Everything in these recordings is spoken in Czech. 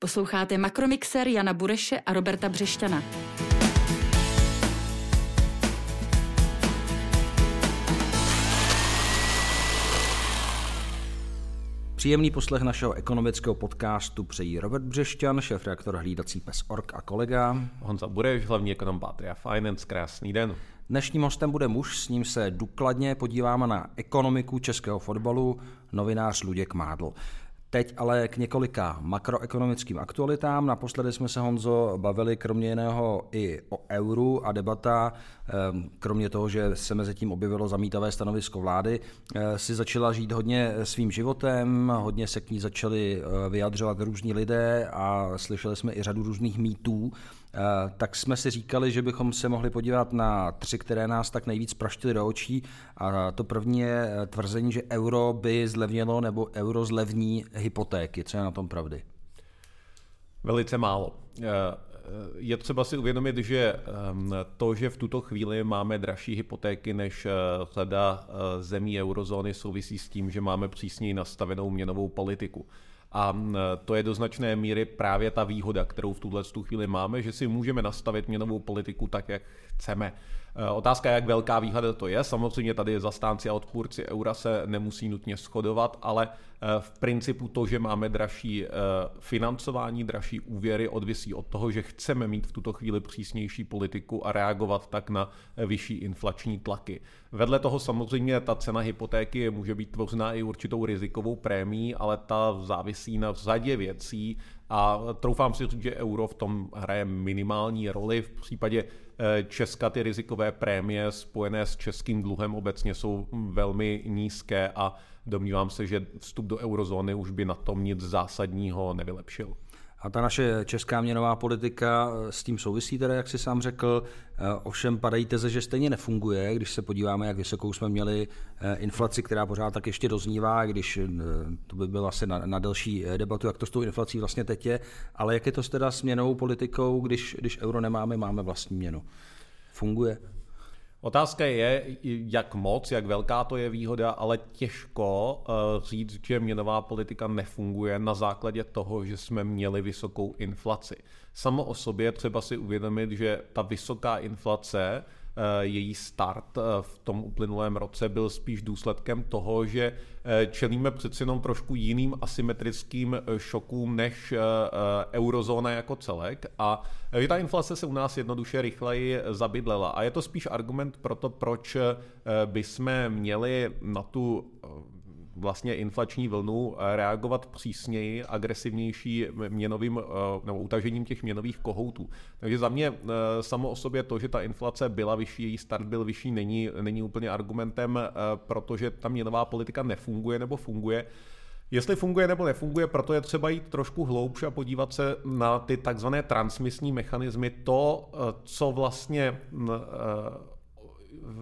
Posloucháte Makromixer Jana Bureše a Roberta Břešťana. Příjemný poslech našeho ekonomického podcastu přejí Robert Břešťan, šéfredaktor hlídacípes.org a kolega Honza Bureš, hlavní ekonom Patria Finance. Krásný den. Dnešním hostem bude muž, s ním se důkladně podíváme na ekonomiku českého fotbalu, novinář Luděk Mádl. Teď ale k několika makroekonomickým aktualitám. Naposledy jsme se, Honzo, bavili kromě jiného i o euru a debata, kromě toho, že se mezi tím objevilo zamítavé stanovisko vlády, si začala žít hodně svým životem, hodně se k ní začali vyjadřovat různí lidé a slyšeli jsme i řadu různých mýtů. Tak jsme si říkali, že bychom se mohli podívat na tři, které nás tak nejvíc praštily do očí. A to první je tvrzení, že euro by zlevnilo nebo euro zlevní hypotéky. Co je na tom pravdy? Velice málo. Je třeba si uvědomit, že to, že v tuto chvíli máme dražší hypotéky než řada zemí eurozóny, souvisí s tím, že máme přísněji nastavenou měnovou politiku. A to je do značné míry právě ta výhoda, kterou v tuhle chvíli máme, že si můžeme nastavit měnovou politiku tak, jak chceme. Otázka, jak velká výhoda to je. Samozřejmě tady zastánci a odpůrci eura se nemusí nutně shodovat, ale v principu to, že máme dražší financování, dražší úvěry, odvisí od toho, že chceme mít v tuto chvíli přísnější politiku a reagovat tak na vyšší inflační tlaky. Vedle toho samozřejmě ta cena hypotéky může být tvořená i určitou rizikovou prémí, ale ta závisí na řadě věcí a troufám si říct, že euro v tom hraje minimální roli. V případě Česka ty rizikové prémie spojené s českým dluhem obecně jsou velmi nízké a domnívám se, že vstup do eurozóny už by na tom nic zásadního nevylepšil. A ta naše česká měnová politika s tím souvisí teda, jak jsi sám řekl, ovšem padají teze, že stejně nefunguje, když se podíváme, jak vysokou jsme měli inflaci, která pořád tak ještě doznívá, když to by bylo asi na delší debatu, jak to s tou inflací vlastně teď je, ale jak je to teda s měnovou politikou, když euro nemáme, máme vlastní měnu. Funguje? Otázka je, jak moc, jak velká to je výhoda, ale těžko říct, že měnová politika nefunguje na základě toho, že jsme měli vysokou inflaci. Samo o sobě třeba si uvědomit, že ta vysoká inflace, její start v tom uplynulém roce byl spíš důsledkem toho, že čelíme přeci jenom trošku jiným asymetrickým šokům než eurozóna jako celek a že ta inflace se u nás jednoduše rychleji zabydlela. A je to spíš argument pro to, proč bychom měli na tu vlastně inflační vlnu reagovat přísněji, agresivnější měnovým nebo utažením těch měnových kohoutů. Takže za mě samo o sobě to, že ta inflace byla vyšší, její start byl vyšší, není úplně argumentem, protože ta měnová politika nefunguje nebo funguje. Jestli funguje nebo nefunguje, proto je třeba jít trošku hloubš a podívat se na ty takzvané transmisní mechanismy, to, co vlastně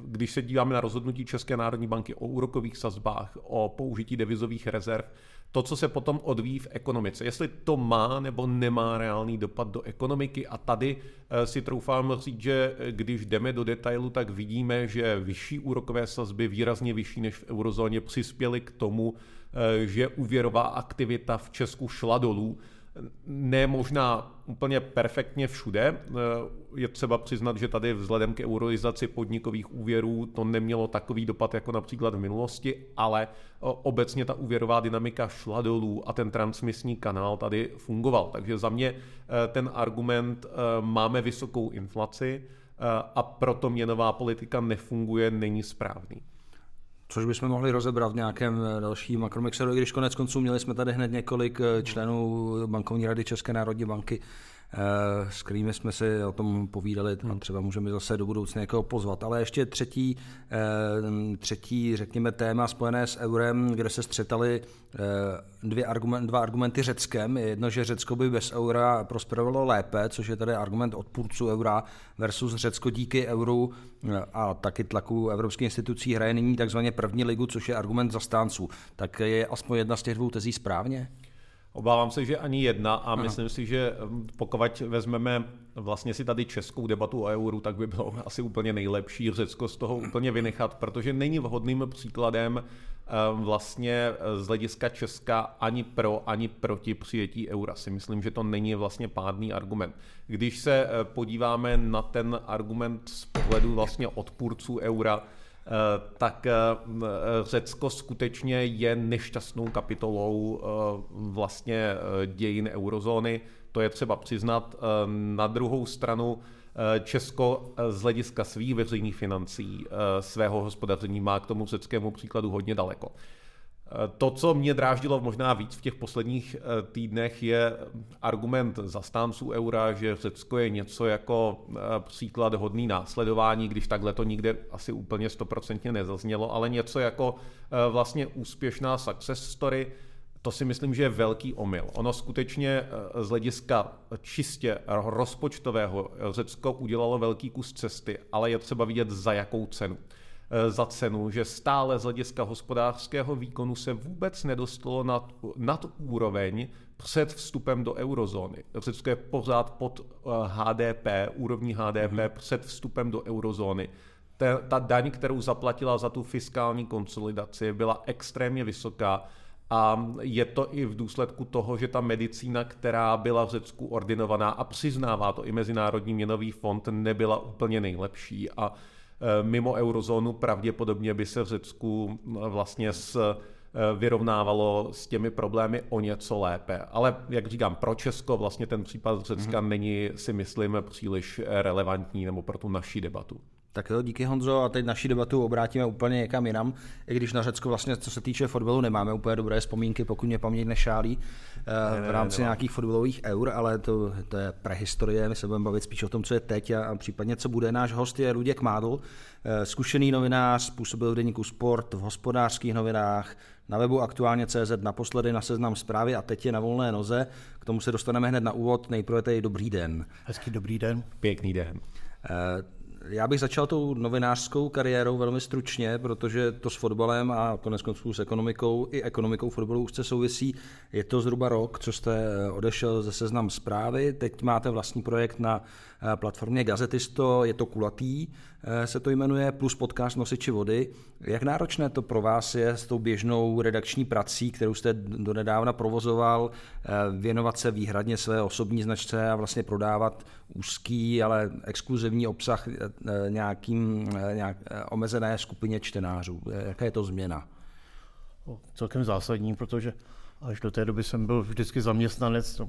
když se díváme na rozhodnutí České národní banky o úrokových sazbách, o použití devizových rezerv, to, co se potom odvíjí v ekonomice. Jestli to má nebo nemá reálný dopad do ekonomiky a tady si troufám říct, že když jdeme do detailu, tak vidíme, že vyšší úrokové sazby, výrazně vyšší než v eurozóně, přispěly k tomu, že úvěrová aktivita v Česku šla dolů. Ne možná úplně perfektně všude, je třeba přiznat, že tady vzhledem k euroizaci podnikových úvěrů to nemělo takový dopad jako například v minulosti, ale obecně ta úvěrová dynamika šla dolů a ten transmisní kanál tady fungoval. Takže za mě ten argument máme vysokou inflaci a proto měnová politika nefunguje, není správný. Což bychom mohli rozebrat v nějakém dalším makromixeru, i když konec konců měli jsme tady hned několik členů bankovní rady České národní banky, s kterými jsme si o tom povídali a třeba můžeme zase do budoucna někoho pozvat. Ale ještě třetí, řekněme, téma spojené s eurem, kde se střetaly dva argumenty Řeckem. Jedno, že Řecko by bez eura prosperovalo lépe, což je tady argument odpůrců eura versus Řecko díky euru a taky tlaku evropských institucí hraje nyní takzvaně první ligu, což je argument zastánců. Tak je aspoň jedna z těch dvou tezí správně? Obávám se, že ani jedna a myslím si, že pokud vezmeme vlastně si tady českou debatu o euru, tak by bylo asi úplně nejlepší Řecko z toho úplně vynechat, protože není vhodným příkladem vlastně z hlediska Česka ani pro, ani proti přijetí eura. Si myslím, že to není vlastně pádný argument. Když se podíváme na ten argument z pohledu vlastně odpůrců eura, tak Řecko skutečně je nešťastnou kapitolou vlastně dějin eurozóny. To je třeba přiznat. Na druhou stranu Česko z hlediska svých veřejných financí, svého hospodaření má k tomu řeckému příkladu hodně daleko. To, co mě dráždilo možná víc v těch posledních týdnech, je argument zastánců eura, že Řecko je něco jako příklad hodný následování, když takhle to nikde asi úplně 100% nezaznělo, ale něco jako vlastně úspěšná success story. To si myslím, že je velký omyl. Ono skutečně z hlediska čistě rozpočtového Řecko udělalo velký kus cesty, ale je třeba vidět, za jakou cenu. Za cenu, že stále z hlediska hospodářského výkonu se vůbec nedostalo nad úroveň před vstupem do eurozóny. Řecko je pořád pod HDP, úrovní HDP před vstupem do eurozóny. Ta daň, kterou zaplatila za tu fiskální konsolidaci, byla extrémně vysoká. A je to i v důsledku toho, že ta medicína, která byla v Řecku ordinovaná a přiznává to i Mezinárodní měnový fond, nebyla úplně nejlepší a mimo eurozónu pravděpodobně by se v Řecku vlastně vyrovnávalo s těmi problémy o něco lépe. Ale jak říkám, pro Česko vlastně ten případ Řecka není, si myslím, příliš relevantní nebo pro tu naší debatu. Tak jo, díky Honzo, a teď naši debatu obrátíme úplně někam jinam, i když na Řecko vlastně, co se týče fotbalu, nemáme úplně dobré vzpomínky, pokud mě paměť nešálí v rámci nějakých fotbalových eur, ale to je prehistorie, my se budeme bavit spíš o tom, co je teď a případně co bude. Náš host je Luděk Mádl, zkušený novinář, působil v Deníku Sport, v Hospodářských novinách, na webu aktuálně.cz, naposledy na Seznam zprávy a teď je na volné noze. K tomu se dostaneme hned na úvod, nejprve tedy dobrý den. Hezký dobrý den. Pěkný den. Já bych začal tou novinářskou kariérou velmi stručně, protože to s fotbalem a koneckonců s ekonomikou i ekonomikou fotbalu úzce souvisí. Je to zhruba rok, co jste odešel ze Seznam zprávy, teď máte vlastní projekt na platformě Gazetisto, je to Kulatý, se to jmenuje, plus podcast Nosiči vody. Jak náročné to pro vás je s tou běžnou redakční prací, kterou jste donedávna provozoval, věnovat se výhradně své osobní značce a vlastně prodávat úzký, ale exkluzivní obsah nějaké omezené skupině čtenářů? Jaká je to změna? Celkem zásadní, protože až do té doby jsem byl vždycky zaměstnanec,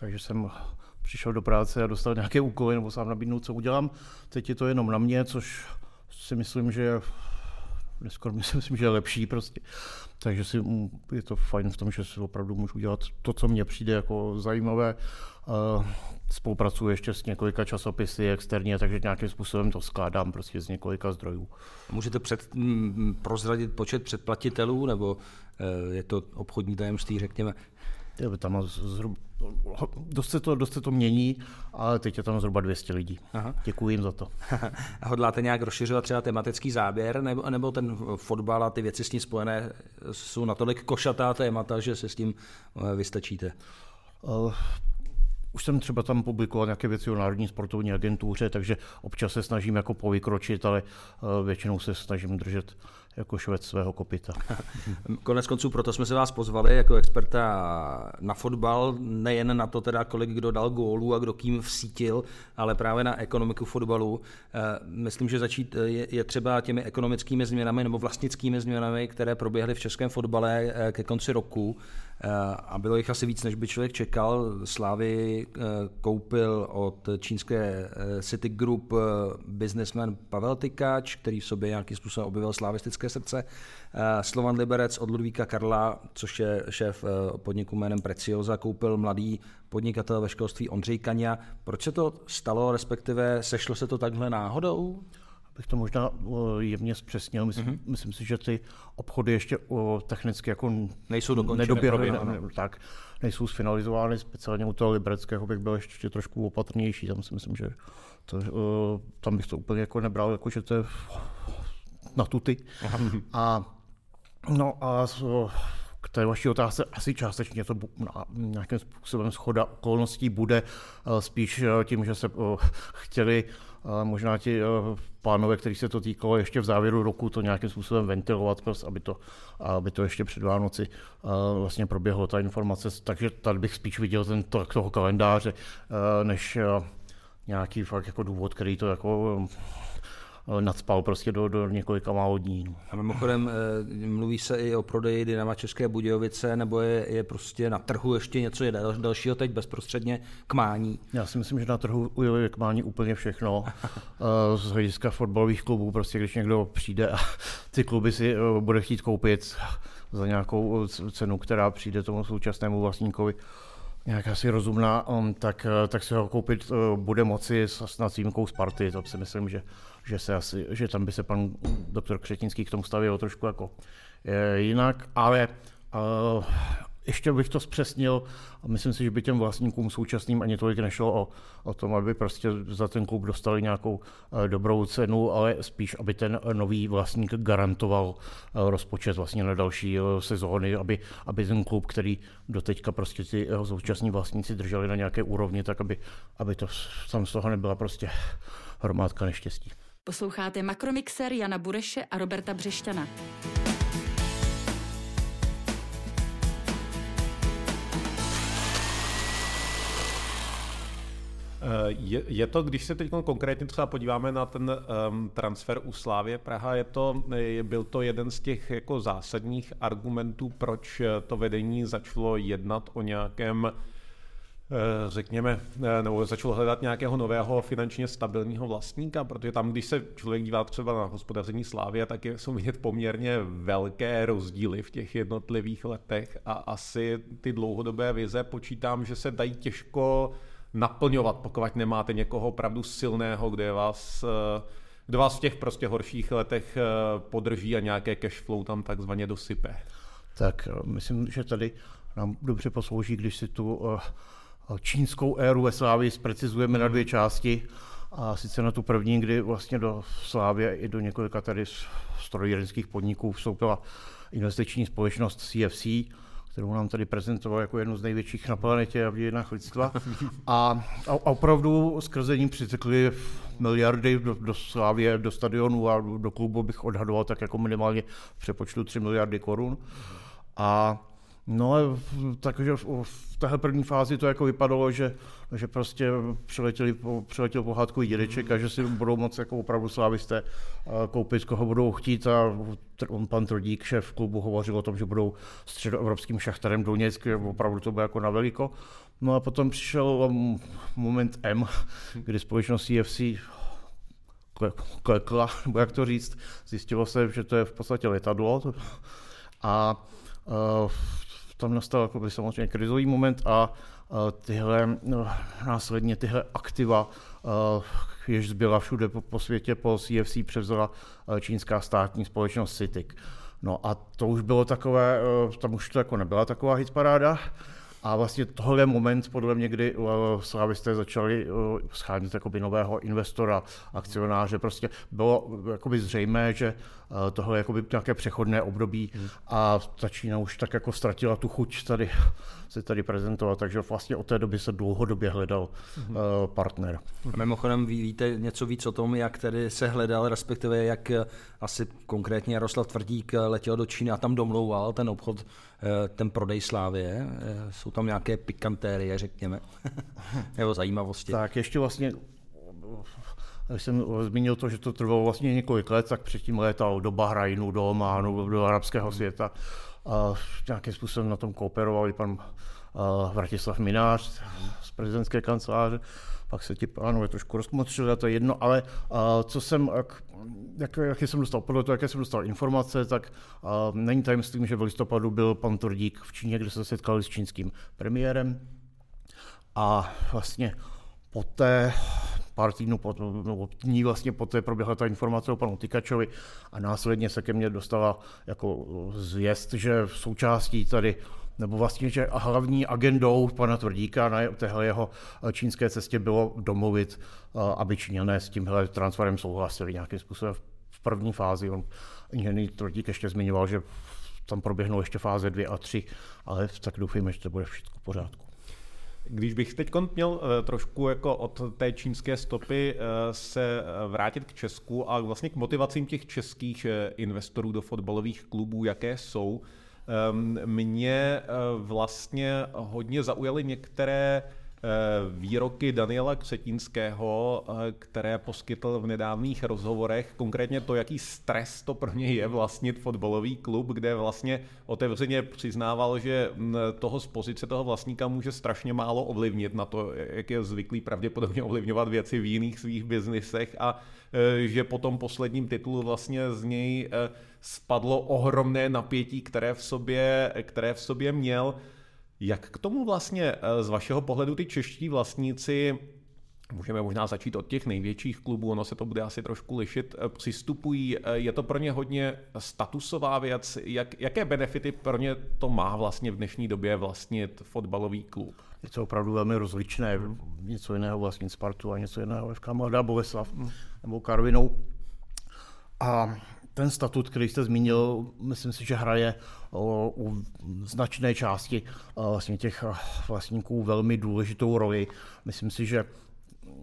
takže jsem přišel do práce a dostal nějaké úkoly nebo sám nabídnout, co udělám. Teď je to jenom na mě, což si myslím, že je lepší prostě. Takže je to fajn v tom, že si opravdu můžu dělat to, co mně přijde jako zajímavé. Spolupracuji ještě s několika časopisy externě, takže nějakým způsobem to skládám prostě z několika zdrojů. Můžete prozradit počet předplatitelů, nebo je to obchodní tajemství, řekněme? Tam dost se to mění, ale teď je tam zhruba 200 lidí. Aha. Děkuji jim za to. Hodláte nějak rozšiřovat třeba tematický záběr, nebo ten fotbal a ty věci s ní spojené jsou natolik košatá témata, že se s tím vystačíte? Už jsem třeba tam publikoval nějaké věci o Národní sportovní agentuře, takže občas se snažím jako povykročit, ale většinou se snažím držet jako švec svého kopyta. Konec konců proto jsme se vás pozvali jako experta na fotbal, nejen na to teda, kolik kdo dal gólů a kdo kým vsítil, ale právě na ekonomiku fotbalu. Myslím, že začít je třeba těmi ekonomickými změnami nebo vlastnickými změnami, které proběhly v českém fotbale ke konci roku, a bylo jich asi víc, než by člověk čekal. Slavii koupil od čínské CITIC Group businessman Pavel Tykač, který v sobě nějakým způsobem objevil slavistické srdce. Slovan Liberec od Ludvíka Karla, což je šéf podniku jménem Preciosa, koupil mladý podnikatel ve školství Ondřej Kaňa. Proč se to stalo, respektive sešlo se to takhle náhodou? Bych to možná jemně zpřesnil. Myslím si, že ty obchody ještě technicky jako nejsou dokončené. Tak, nejsou sfinalizovány, speciálně u toho libereckého bych byl ještě trošku opatrnější. Tam si myslím, že tam bych to úplně jako nebral, jako že to je na tuty. A k té vaší otázce asi částečně to nějakým způsobem shoda okolností bude spíš tím, že se chtěli možná ti pánové, kterých se to týkalo, ještě v závěru roku to nějakým způsobem ventilovat, aby to ještě před Vánoci vlastně proběhlo ta informace. Takže tady bych spíš viděl ten tlak toho kalendáře, než nějaký fakt jako důvod, který to jako nadspal prostě do několika málo dní. No. A mimochodem mluví se i o prodeji Dynama České Budějovice, nebo je prostě na trhu ještě něco dalšího teď bezprostředně kmání? Já si myslím, že na trhu je kmání úplně všechno. Z hlediska fotbalových klubů, prostě když někdo přijde a ty kluby si bude chtít koupit za nějakou cenu, která přijde tomu současnému vlastníkovi, nějak asi rozumná, tak se ho koupit bude moci s výjimkou Sparty. To si myslím, že tam by se pan doktor Křetinský k tomu stavěl trošku jako jinak, ale ještě bych to zpřesnil. Myslím si, že by těm vlastníkům současným ani tolik nešlo o tom, aby prostě za ten klub dostali nějakou dobrou cenu, ale spíš, aby ten nový vlastník garantoval rozpočet vlastně na další sezóny, aby ten klub, který doteďka prostě ty současní vlastníci drželi na nějaké úrovni, tak aby to sám z toho nebyla prostě hromádka neštěstí. Posloucháte Makromixer Jana Bureše a Roberta Břešťana. Je to, když se teď konkrétně třeba podíváme na ten transfer u Slavie Praha, byl to jeden z těch jako zásadních argumentů, proč to vedení začalo jednat o nějakém, řekněme, nebo začalo hledat nějakého nového finančně stabilního vlastníka, protože tam, když se člověk dívá třeba na hospodaření Slavie, tak jsou vidět poměrně velké rozdíly v těch jednotlivých letech a asi ty dlouhodobé vize počítám, že se dají těžko naplňovat, pokud nemáte někoho opravdu silného, kde vás v těch prostě horších letech podrží a nějaké cashflow tam takzvaně dosype. Tak myslím, že tady nám dobře poslouží, když si tu čínskou éru ve Slavii zprecizujeme na dvě části. A sice na tu první, kdy vlastně do Slavie i do několika tady strojírenských podniků vstoupila investiční společnost CFC, kterou nám tady prezentoval jako jednu z největších na planetě a v dějinách lidstva. A opravdu skrzením přitekly miliardy do Slavie, do stadionu a do klubu bych odhadoval tak jako minimálně v přepočtu 3 miliardy korun. A no, takže v téhle první fázi to jako vypadalo, že prostě přiletěl pohádkový dědeček a že si budou moc jako opravdu slávisté koupit, koho budou chtít, a pan Tvrdík, šéf klubu, hovořil o tom, že budou středoevropským Šachtarem Doněck, opravdu to bude jako na veliko. No a potom přišel moment M, kdy společnost CFC klekla, nebo jak to říct, zjistilo se, že to je v podstatě letadlo a tam nastal jako samozřejmě krizový moment a následně tyhle aktiva, jež zbyla všude po světě, po CFC převzala čínská státní společnost CITIC. No a to už bylo takové, tam už to jako nebyla taková hitparáda. A vlastně tohle je moment, podle mě, kdy slavisté začali schánět jakoby nového investora, akcionáře. Prostě bylo jakoby zřejmé, že tohle je jakoby nějaké přechodné období a ta Čína už tak jako ztratila tu chuť se tady prezentovat, takže vlastně od té doby se dlouhodobě hledal partner. A mimochodem víte něco víc o tom, jak tedy se hledal, respektive jak asi konkrétně Jaroslav Tvrdík letěl do Číny a tam domlouval ten obchod, ten prodej Slavie? Jsou tam nějaké pikantérie, řekněme, nebo zajímavosti? Tak ještě vlastně, když jsem zmínil to, že to trvalo vlastně několik let, tak předtím létal do Bahrajnu, do Ománu, do arabského světa. Nějakým způsobem na tom kooperoval i pan Vratislav Minář z prezidentské kanceláře. Pak se ti pánové trošku rozkmotřili a to je jedno, ale co jsem, jaké jsem dostal informace, tak není tajemstvím, že v listopadu byl pan Tvrdík v Číně, kde se setkali s čínským premiérem a vlastně poté pár týdnů dní vlastně poté proběhla ta informace o panu Tykačovi a následně se ke mně dostala jako zvěst, že v součástí tady, nebo vlastně, že hlavní agendou pana Tvrdíka na téhle jeho čínské cestě bylo domluvit, aby Číňané s tímhle transferem souhlasili nějakým způsobem v první fázi. On inženýr Tvrdík ještě zmiňoval, že tam proběhnou ještě fáze 2 a 3, ale tak doufejme, že to bude všechno v pořádku. Když bych teď měl trošku jako od té čínské stopy se vrátit k Česku a vlastně k motivacím těch českých investorů do fotbalových klubů, jaké jsou, mě vlastně hodně zaujaly některé výroky Daniela Křetinského, které poskytl v nedávných rozhovorech, konkrétně to, jaký stres to pro něj je vlastnit fotbalový klub, kde vlastně otevřeně přiznával, že toho z pozice toho vlastníka může strašně málo ovlivnit na to, jak je zvyklý pravděpodobně ovlivňovat věci v jiných svých biznisech a že po tom posledním titulu vlastně z něj spadlo ohromné napětí, které v sobě měl. Jak k tomu vlastně z vašeho pohledu ty čeští vlastníci, můžeme možná začít od těch největších klubů, ono se to bude asi trošku lišit, přistupují? Je to pro ně hodně statusová věc? Jaké benefity pro ně to má vlastně v dnešní době vlastnit fotbalový klub? Je to opravdu velmi rozličné. Něco jiného vlastnit Spartu a něco jiného FK Mladá Boleslav nebo Karvinou. A ten statut, který jste zmínil, myslím si, že hraje u značné části vlastně těch vlastníků velmi důležitou roli. Myslím si, že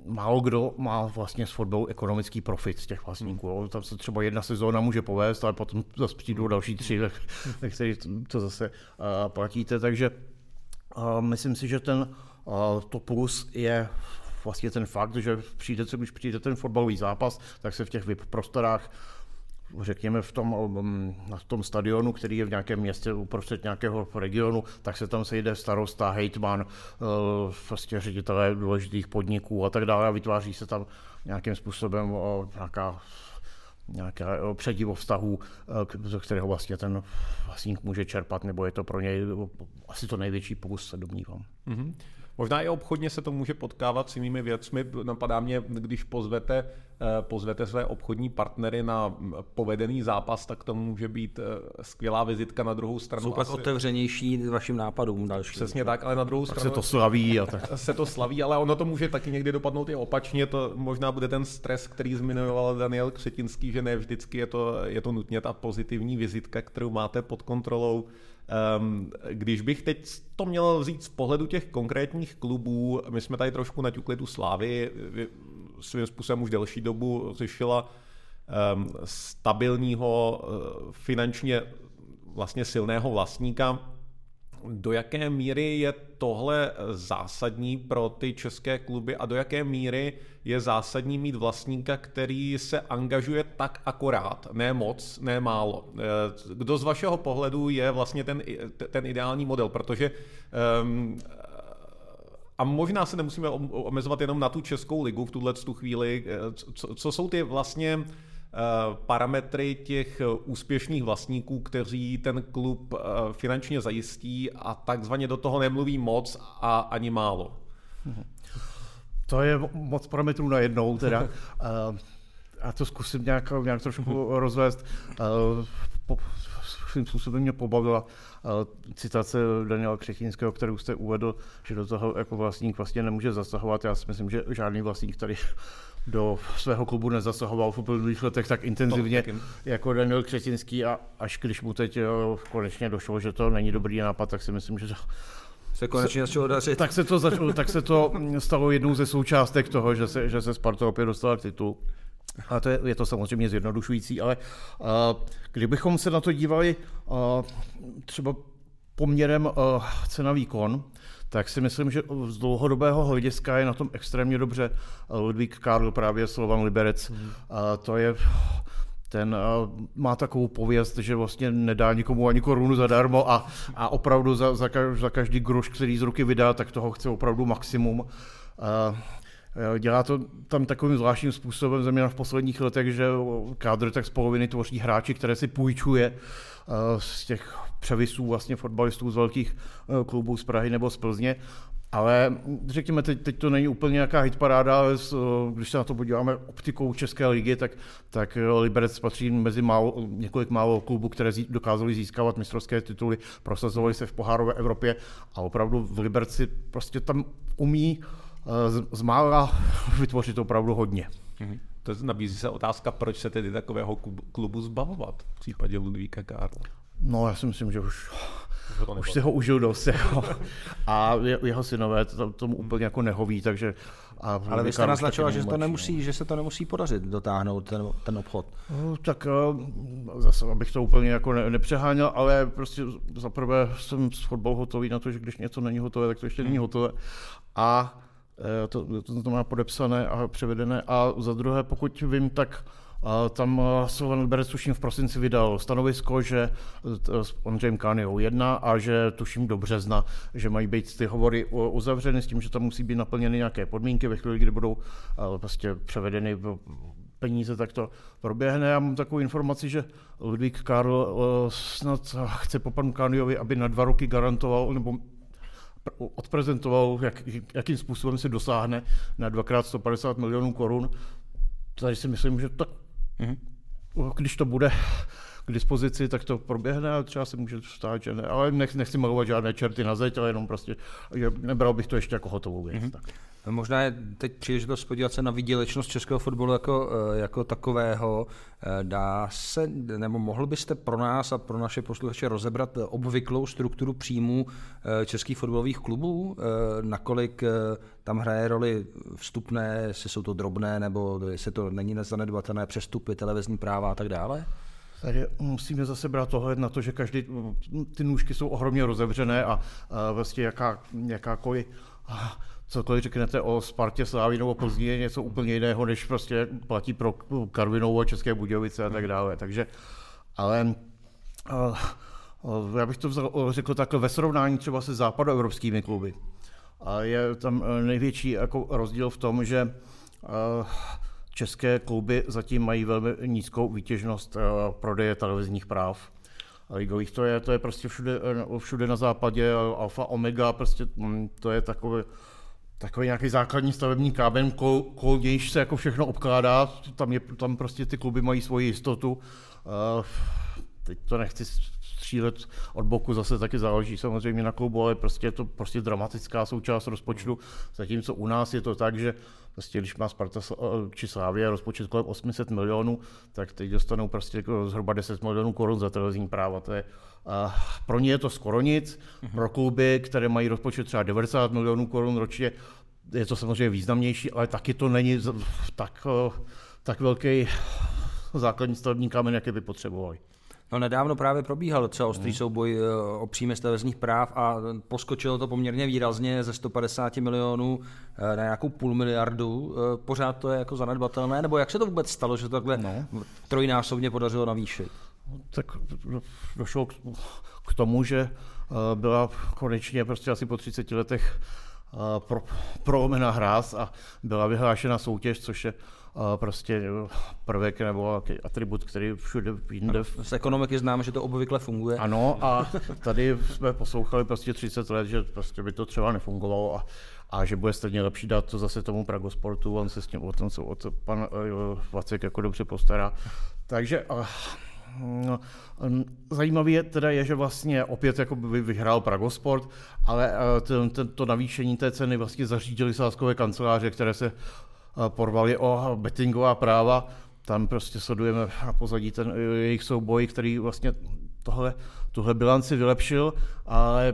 málo kdo má vlastně s fotbalem ekonomický profit z těch vlastníků. Tam se třeba jedna sezóna může povést, ale potom zase přijdou další 3, takže to zase platíte. Takže myslím si, že to plus je vlastně ten fakt, že když přijde ten fotbalový zápas, tak se v těch VIP prostorách, řekněme na tom stadionu, který je v nějakém městě uprostřed nějakého regionu, tak se tam sejde starosta, hejtman, vlastně ředitelé důležitých podniků a tak dále a vytváří se tam nějakým způsobem nějaké předivo vztahů, ze kterého vlastně ten vlastník může čerpat, nebo je to pro něj asi to největší plus, se domnívám. Mm-hmm. Možná i obchodně se to může potkávat s jinými věcmi. Napadá mě, když pozvete své obchodní partnery na povedený zápas, tak to může být skvělá vizitka na druhou stranu. Jsou pak otevřenější vašim nápadům další. Přesně tak, ale na druhou stranu se to slaví, ale ono to může taky někdy dopadnout i opačně. To možná bude ten stres, který zmiňoval Daniel Křetinský, že ne vždycky je to nutně ta pozitivní vizitka, kterou máte pod kontrolou. Když bych teď to měl vzít z pohledu těch konkrétních klubů, my jsme tady trošku naťukli tu Slávii, svým způsobem už delší dobu řešila stabilního, finančně vlastně silného vlastníka. Do jaké míry je tohle zásadní pro ty české kluby a do jaké míry je zásadní mít vlastníka, který se angažuje tak akorát, ne moc, ne málo? Kdo z vašeho pohledu je vlastně ten ideální model? Protože a možná se nemusíme omezovat jenom na tu českou ligu v tuto chvíli. Co jsou ty vlastně parametry těch úspěšných vlastníků, kteří ten klub finančně zajistí a takzvaně do toho nemluví moc a ani málo? To je moc parametrů najednou teda. A to zkusím nějak trošku rozvést. Svým způsobem mě pobavila citace Daniela Křetinského, kterou jste uvedl, že do toho jako vlastník vlastně nemůže zasahovat. Já si myslím, že žádný vlastník tady do svého klubu nezasahoval v uplynulých letech tak intenzivně jako Daniel Křetinský, a až když mu teď konečně došlo, že to není dobrý nápad, tak si myslím, že se konečně začalo dařit. Tak se to stalo jednou ze součástek toho, že se Sparta opět dostala k titulu. A to je to samozřejmě zjednodušující, ale kdybychom se na to dívali třeba poměrem cena-výkon, tak si myslím, že z dlouhodobého hlediska je na tom extrémně dobře Ludvík Karl, právě Slovan Liberec. To je ten, má takovou pověst, že vlastně nedá nikomu ani korunu zadarmo a opravdu za každý groš, který z ruky vydá, tak toho chce opravdu maximum. Dělá to tam takovým zvláštním způsobem, zejména v posledních letech, že kádr tak z poloviny tvoří hráči, které si půjčuje z těch převisů vlastně fotbalistů z velkých klubů z Prahy nebo z Plzně. Ale řekněme, teď to není úplně nějaká hitparáda, ale když se na to podíváme optikou české ligy, tak Liberec patří mezi několik málo klubů, které dokázali získávat mistrovské tituly, prosazovali se v pohárové Evropě a opravdu v Liberci prostě tam umí zmála vytvořit opravdu hodně. To nabízí se otázka, proč se tedy takového klubu zbavovat v případě Ludvíka Karla. No, já si myslím, že už si ho užil dost. Jako. A jeho synové tomu úplně jako nehoví, takže... Ale vy jste naznačoval, že to nemusí, že se to nemusí podařit dotáhnout ten obchod. Tak zase abych to úplně jako nepřeháněl, ale prostě zaprvé jsem s fotbalem hotový na to, že když něco není hotové, tak to ještě není hotové. A to má podepsané a převedené. A za druhé, pokud vím, tak tam Slovan Liberec tuším v prosinci vydal stanovisko, že s Ondřejem Kaniou jedná a že tuším do března, že mají být ty hovory uzavřeny s tím, že tam musí být naplněny nějaké podmínky, ve chvíli, kdy budou prostě převedeny peníze, tak to proběhne. Já mám takovou informaci, že Ludvík Karl snad chce po panu Kaniovi, aby na 2 roky garantoval, nebo odprezentoval, jakým způsobem se dosáhne na 2x 150 milionů korun. Takže si myslím, že tak když to bude k dispozici, tak to proběhne a třeba se může stát, že ne. Ale nechci malovat žádné čerty na zeď, ale jenom prostě, že nebral bych to ještě jako hotovou věc. Tak. Možná je teď příležitost podívat se na výdělečnost českého fotbalu jako takového. Dá se, nebo mohl byste pro nás a pro naše posluchače rozebrat obvyklou strukturu příjmů českých fotbalových klubů? Nakolik tam hraje roli vstupné, jestli jsou to drobné, nebo jestli to není nezanedbatelné přestupy, televizní práva a tak dále? Takže musíme zase brát ohled na to, že každý ty nůžky jsou ohromně rozevřené a vlastně jakákoliv cokoliv řeknete o Spartě, Slávii nebo Plzni je něco úplně jiného, než prostě platí pro Karvinou a České Budějovice a tak dále. Takže, ale já bych to řekl takhle ve srovnání třeba se západoevropskými kluby. A je tam největší jako rozdíl v tom, že české kluby zatím mají velmi nízkou výtěžnost prodeje televizních práv ligových. To je prostě všude na západě, alfa, omega, prostě to je takový nějaký základní stavební kámen, kolem nějž se jako všechno obkládá, tam prostě ty kluby mají svoji jistotu. Teď to nechci střílet od boku, zase taky záleží samozřejmě na klubu, ale prostě je to prostě dramatická součást rozpočtu, zatímco u nás je to tak, že prostě když má Sparta či Slavia rozpočet kolem 800 milionů, tak teď dostanou prostě zhruba 10 milionů korun za televizní práva. To je, pro ně je to skoro nic, pro kluby, které mají rozpočet třeba 90 milionů korun ročně, je to samozřejmě významnější, ale taky to není tak velký základní stavební kámen, jaký by potřebovali. No, nedávno právě probíhal třeba ostrý souboj o příjmy z televizních práv a poskočilo to poměrně výrazně ze 150 milionů na nějakou 0,5 miliardy. Pořád to je jako zanedbatelné? Nebo jak se to vůbec stalo, že to takhle trojnásobně podařilo navýšit? Tak došlo k tomu, že byla konečně prostě asi po 30 letech prolomena hráz a byla vyhlášena soutěž, což je prostě prvek nebo atribut, který všude jinde. Z ekonomiky známe, že to obvykle funguje. Ano, a tady jsme poslouchali prostě 30 let, že prostě by to třeba nefungovalo a že bude stejně lepší dát to zase tomu Pragosportu, on se s tím o to pan Vacek jako dobře postará. Takže no, zajímavé je teda, že vlastně opět jako by vyhrál Pragosport, ale to navýšení té ceny vlastně zařídili sázkové kanceláře, které se porvali o bettingová práva. Tam prostě sledujeme na pozadí ten jejich souboj, který vlastně tuhle bilanci vylepšil, ale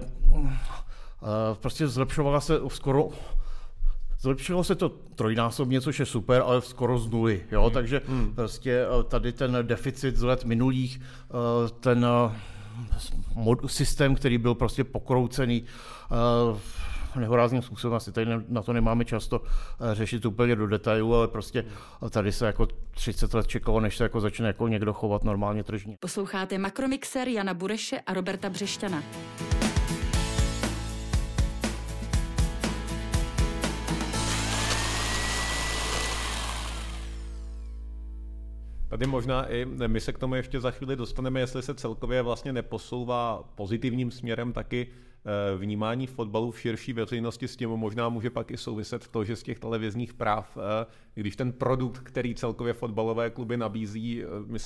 prostě zlepšilo se to trojnásobně, což je super, ale skoro z nuly. Jo? Takže prostě tady ten deficit z let minulých, ten systém, který byl prostě pokroucený nehorázným způsobem, asi tady na to nemáme často řešit úplně do detailů, ale prostě tady se jako 30 let čekalo, než se jako začne jako někdo chovat normálně tržně. Posloucháte Makromixer Jana Bureše a Roberta Břešťana. Tady možná i my se k tomu ještě za chvíli dostaneme, jestli se celkově vlastně neposouvá pozitivním směrem taky vnímání fotbalu v širší veřejnosti, s tím možná může pak i souviset to, že z těch televizních práv, když ten produkt, který celkově fotbalové kluby nabízí,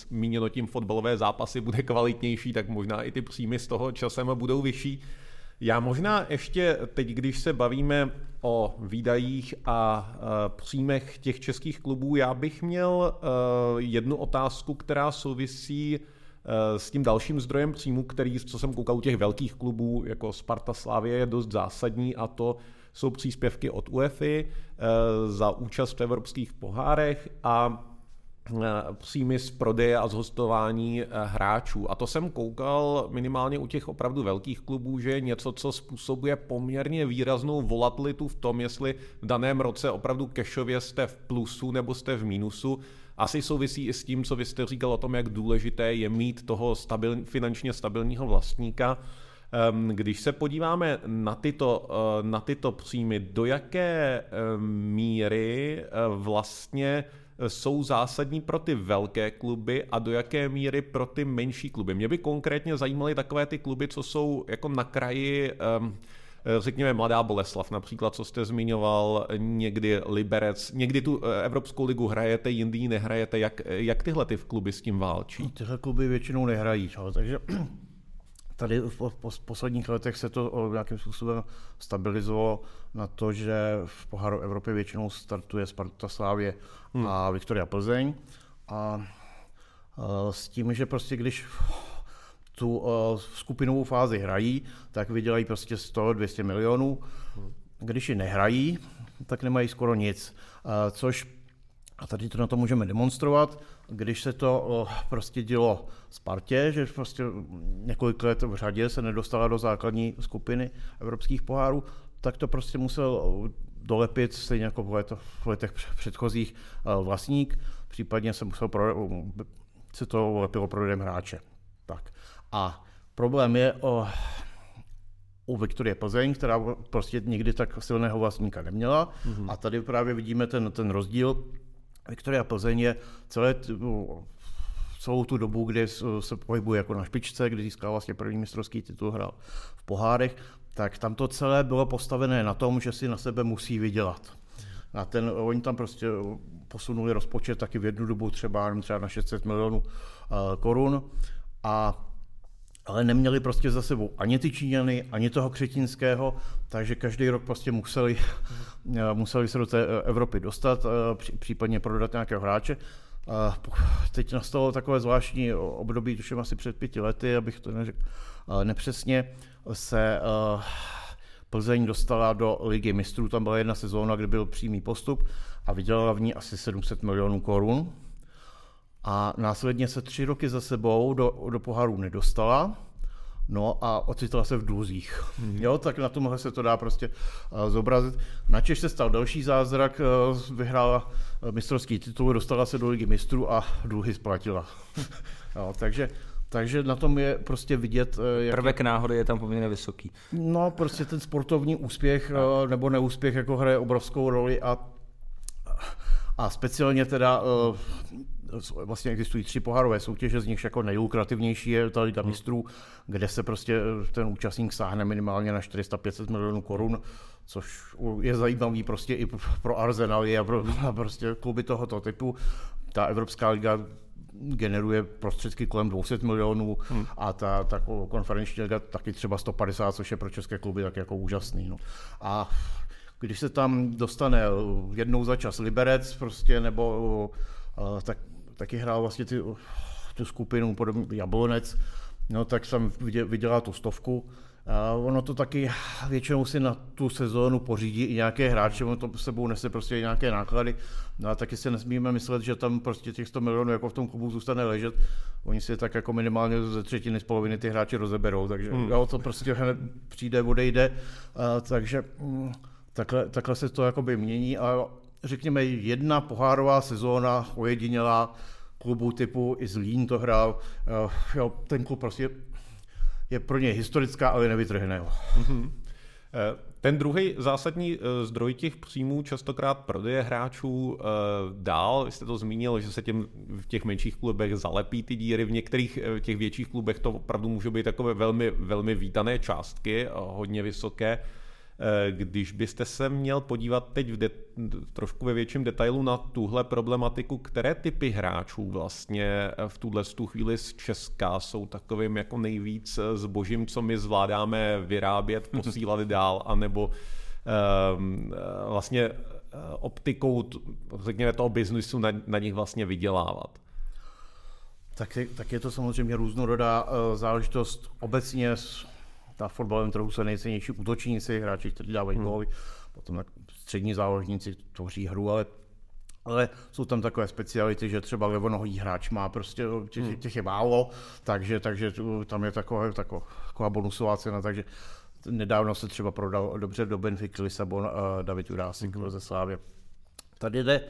míněno tím fotbalové zápasy, bude kvalitnější, tak možná i ty příjmy z toho časem budou vyšší. Já možná ještě teď, když se bavíme o výdajích a příjmech těch českých klubů, já bych měl jednu otázku, která souvisí S tím dalším zdrojem příjmu, který, co jsem koukal u těch velkých klubů, jako Sparta, Slavie, je dost zásadní, a to jsou příspěvky od UEFA za účast v evropských pohárech a příjmy z prodeje a z hostování hráčů. A to jsem koukal minimálně u těch opravdu velkých klubů, že je něco, co způsobuje poměrně výraznou volatilitu v tom, jestli v daném roce opravdu kešově jste v plusu nebo jste v mínusu. Asi souvisí i s tím, co vy jste říkal o tom, jak důležité je mít toho finančně stabilního vlastníka. Když se podíváme na tyto příjmy, do jaké míry vlastně jsou zásadní pro ty velké kluby a do jaké míry pro ty menší kluby? Mě by konkrétně zajímaly takové ty kluby, co jsou jako na kraji, řekněme Mladá Boleslav například, co jste zmiňoval, někdy Liberec, někdy tu Evropskou ligu hrajete, jindy ji nehrajete. Jak tyhle ty kluby s tím válčí? Tyhle kluby většinou nehrají, takže tady v posledních letech se to nějakým způsobem stabilizovalo na to, že v poháru Evropy většinou startuje Sparta, Slavia a Viktoria Plzeň. A s tím, že prostě když tu skupinovou fázi hrají, tak vydělají prostě 100-200 milionů. Když ji nehrají, tak nemají skoro nic. A tady to na to můžeme demonstrovat, když se to prostě dělo Spartě, že prostě několik let v řadě se nedostala do základní skupiny evropských pohárů, tak to prostě musel dolepit stejně jako v letech předchozích vlastník, případně se to lepilo prodejem hráče. Tak. A problém je u Viktorie Plzeň, která prostě nikdy tak silného vlastníka neměla. A tady právě vidíme ten rozdíl. Viktoria Plzeň je celou tu dobu, kdy se pohybuje jako na špičce, kdy získal vlastně první mistrovský titul, hrál v pohárech, tak tam to celé bylo postavené na tom, že si na sebe musí vydělat. Oni tam prostě posunuli rozpočet taky v jednu dobu třeba na 600 milionů korun, ale neměli prostě za sebou ani ty Číňany, ani toho Křetinského, takže každý rok prostě museli se do té Evropy dostat, případně prodat nějakého hráče. Teď nastalo takové zvláštní období, tuším asi před 5 lety, abych to neřekl nepřesně, se Plzeň dostala do Ligy mistrů, tam byla jedna sezóna, kde byl přímý postup a vydělala v ní asi 700 milionů korun. A následně se 3 roky za sebou do poháru nedostala, no a ocitla se v dluzích. Jo, tak na tomhle se to dá prostě zobrazit. Načež se stal další zázrak, vyhrála mistrovský titul, dostala se do Ligy mistrů a dluhy splatila. Jo, takže na tom je prostě vidět... Prvek náhody je tam poměrně vysoký. No, prostě ten sportovní úspěch nebo neúspěch jako hraje obrovskou roli a speciálně teda... Vlastně existují 3 pohárové soutěže, z nich jako nejlukrativnější je ta Liga mistrů, kde se prostě ten účastník sáhne minimálně na 400-500 milionů korun, což je zajímavý prostě i pro Arsenaly a prostě kluby tohoto typu. Ta Evropská liga generuje prostředky kolem 200 milionů a ta konferenční liga taky třeba 150, což je pro české kluby tak jako úžasný. No. A když se tam dostane jednou za čas Liberec prostě nebo taky hrál vlastně tu skupinu podobně Jablonec, no tak jsem vydělal tu 100. Ono to taky většinou si na tu sezónu pořídí i nějaké hráče, ono to sebou nese prostě i nějaké náklady. No a taky si nesmíme myslet, že tam prostě těch 100 milionů jako v tom klubu zůstane ležet. Oni si tak jako minimálně ze 1/3, z poloviny ty hráči rozeberou, takže jo, to prostě hned přijde, odejde, takže takhle se to jakoby mění. A řekněme, jedna pohárová sezóna ojedinělá klubu typu i Zlín to hrál. Jo, ten klub prostě je pro ně historická, ale nevytrhne. Ten druhý zásadní zdroj těch příjmů častokrát prodeje hráčů dál. Vy jste to zmínil, že se v těch menších klubech zalepí ty díry, v některých těch větších klubech to opravdu můžou být takové velmi, velmi vítané částky, hodně vysoké. Když byste se měl podívat teď trošku ve větším detailu na tuhle problematiku, které typy hráčů vlastně v tuhle chvíli z Česka jsou takovým jako nejvíc zbožím, co my zvládáme vyrábět, posílat dál, anebo vlastně optikou, řekněme, toho biznisu na nich vlastně vydělávat? Tak je to samozřejmě různorodá záležitost. Obecně na fotbalovém trhu se nejcennější útočníci, hráči, kteří dávají góly, potom střední záložníci tvoří hru, ale jsou tam takové speciality, že třeba levonohý hráč má prostě, těch je málo, takže tam je taková bonusová cena, takže nedávno se třeba prodal dobře do Benfica Lisabon David Jurásek ze Slávie. Tady jde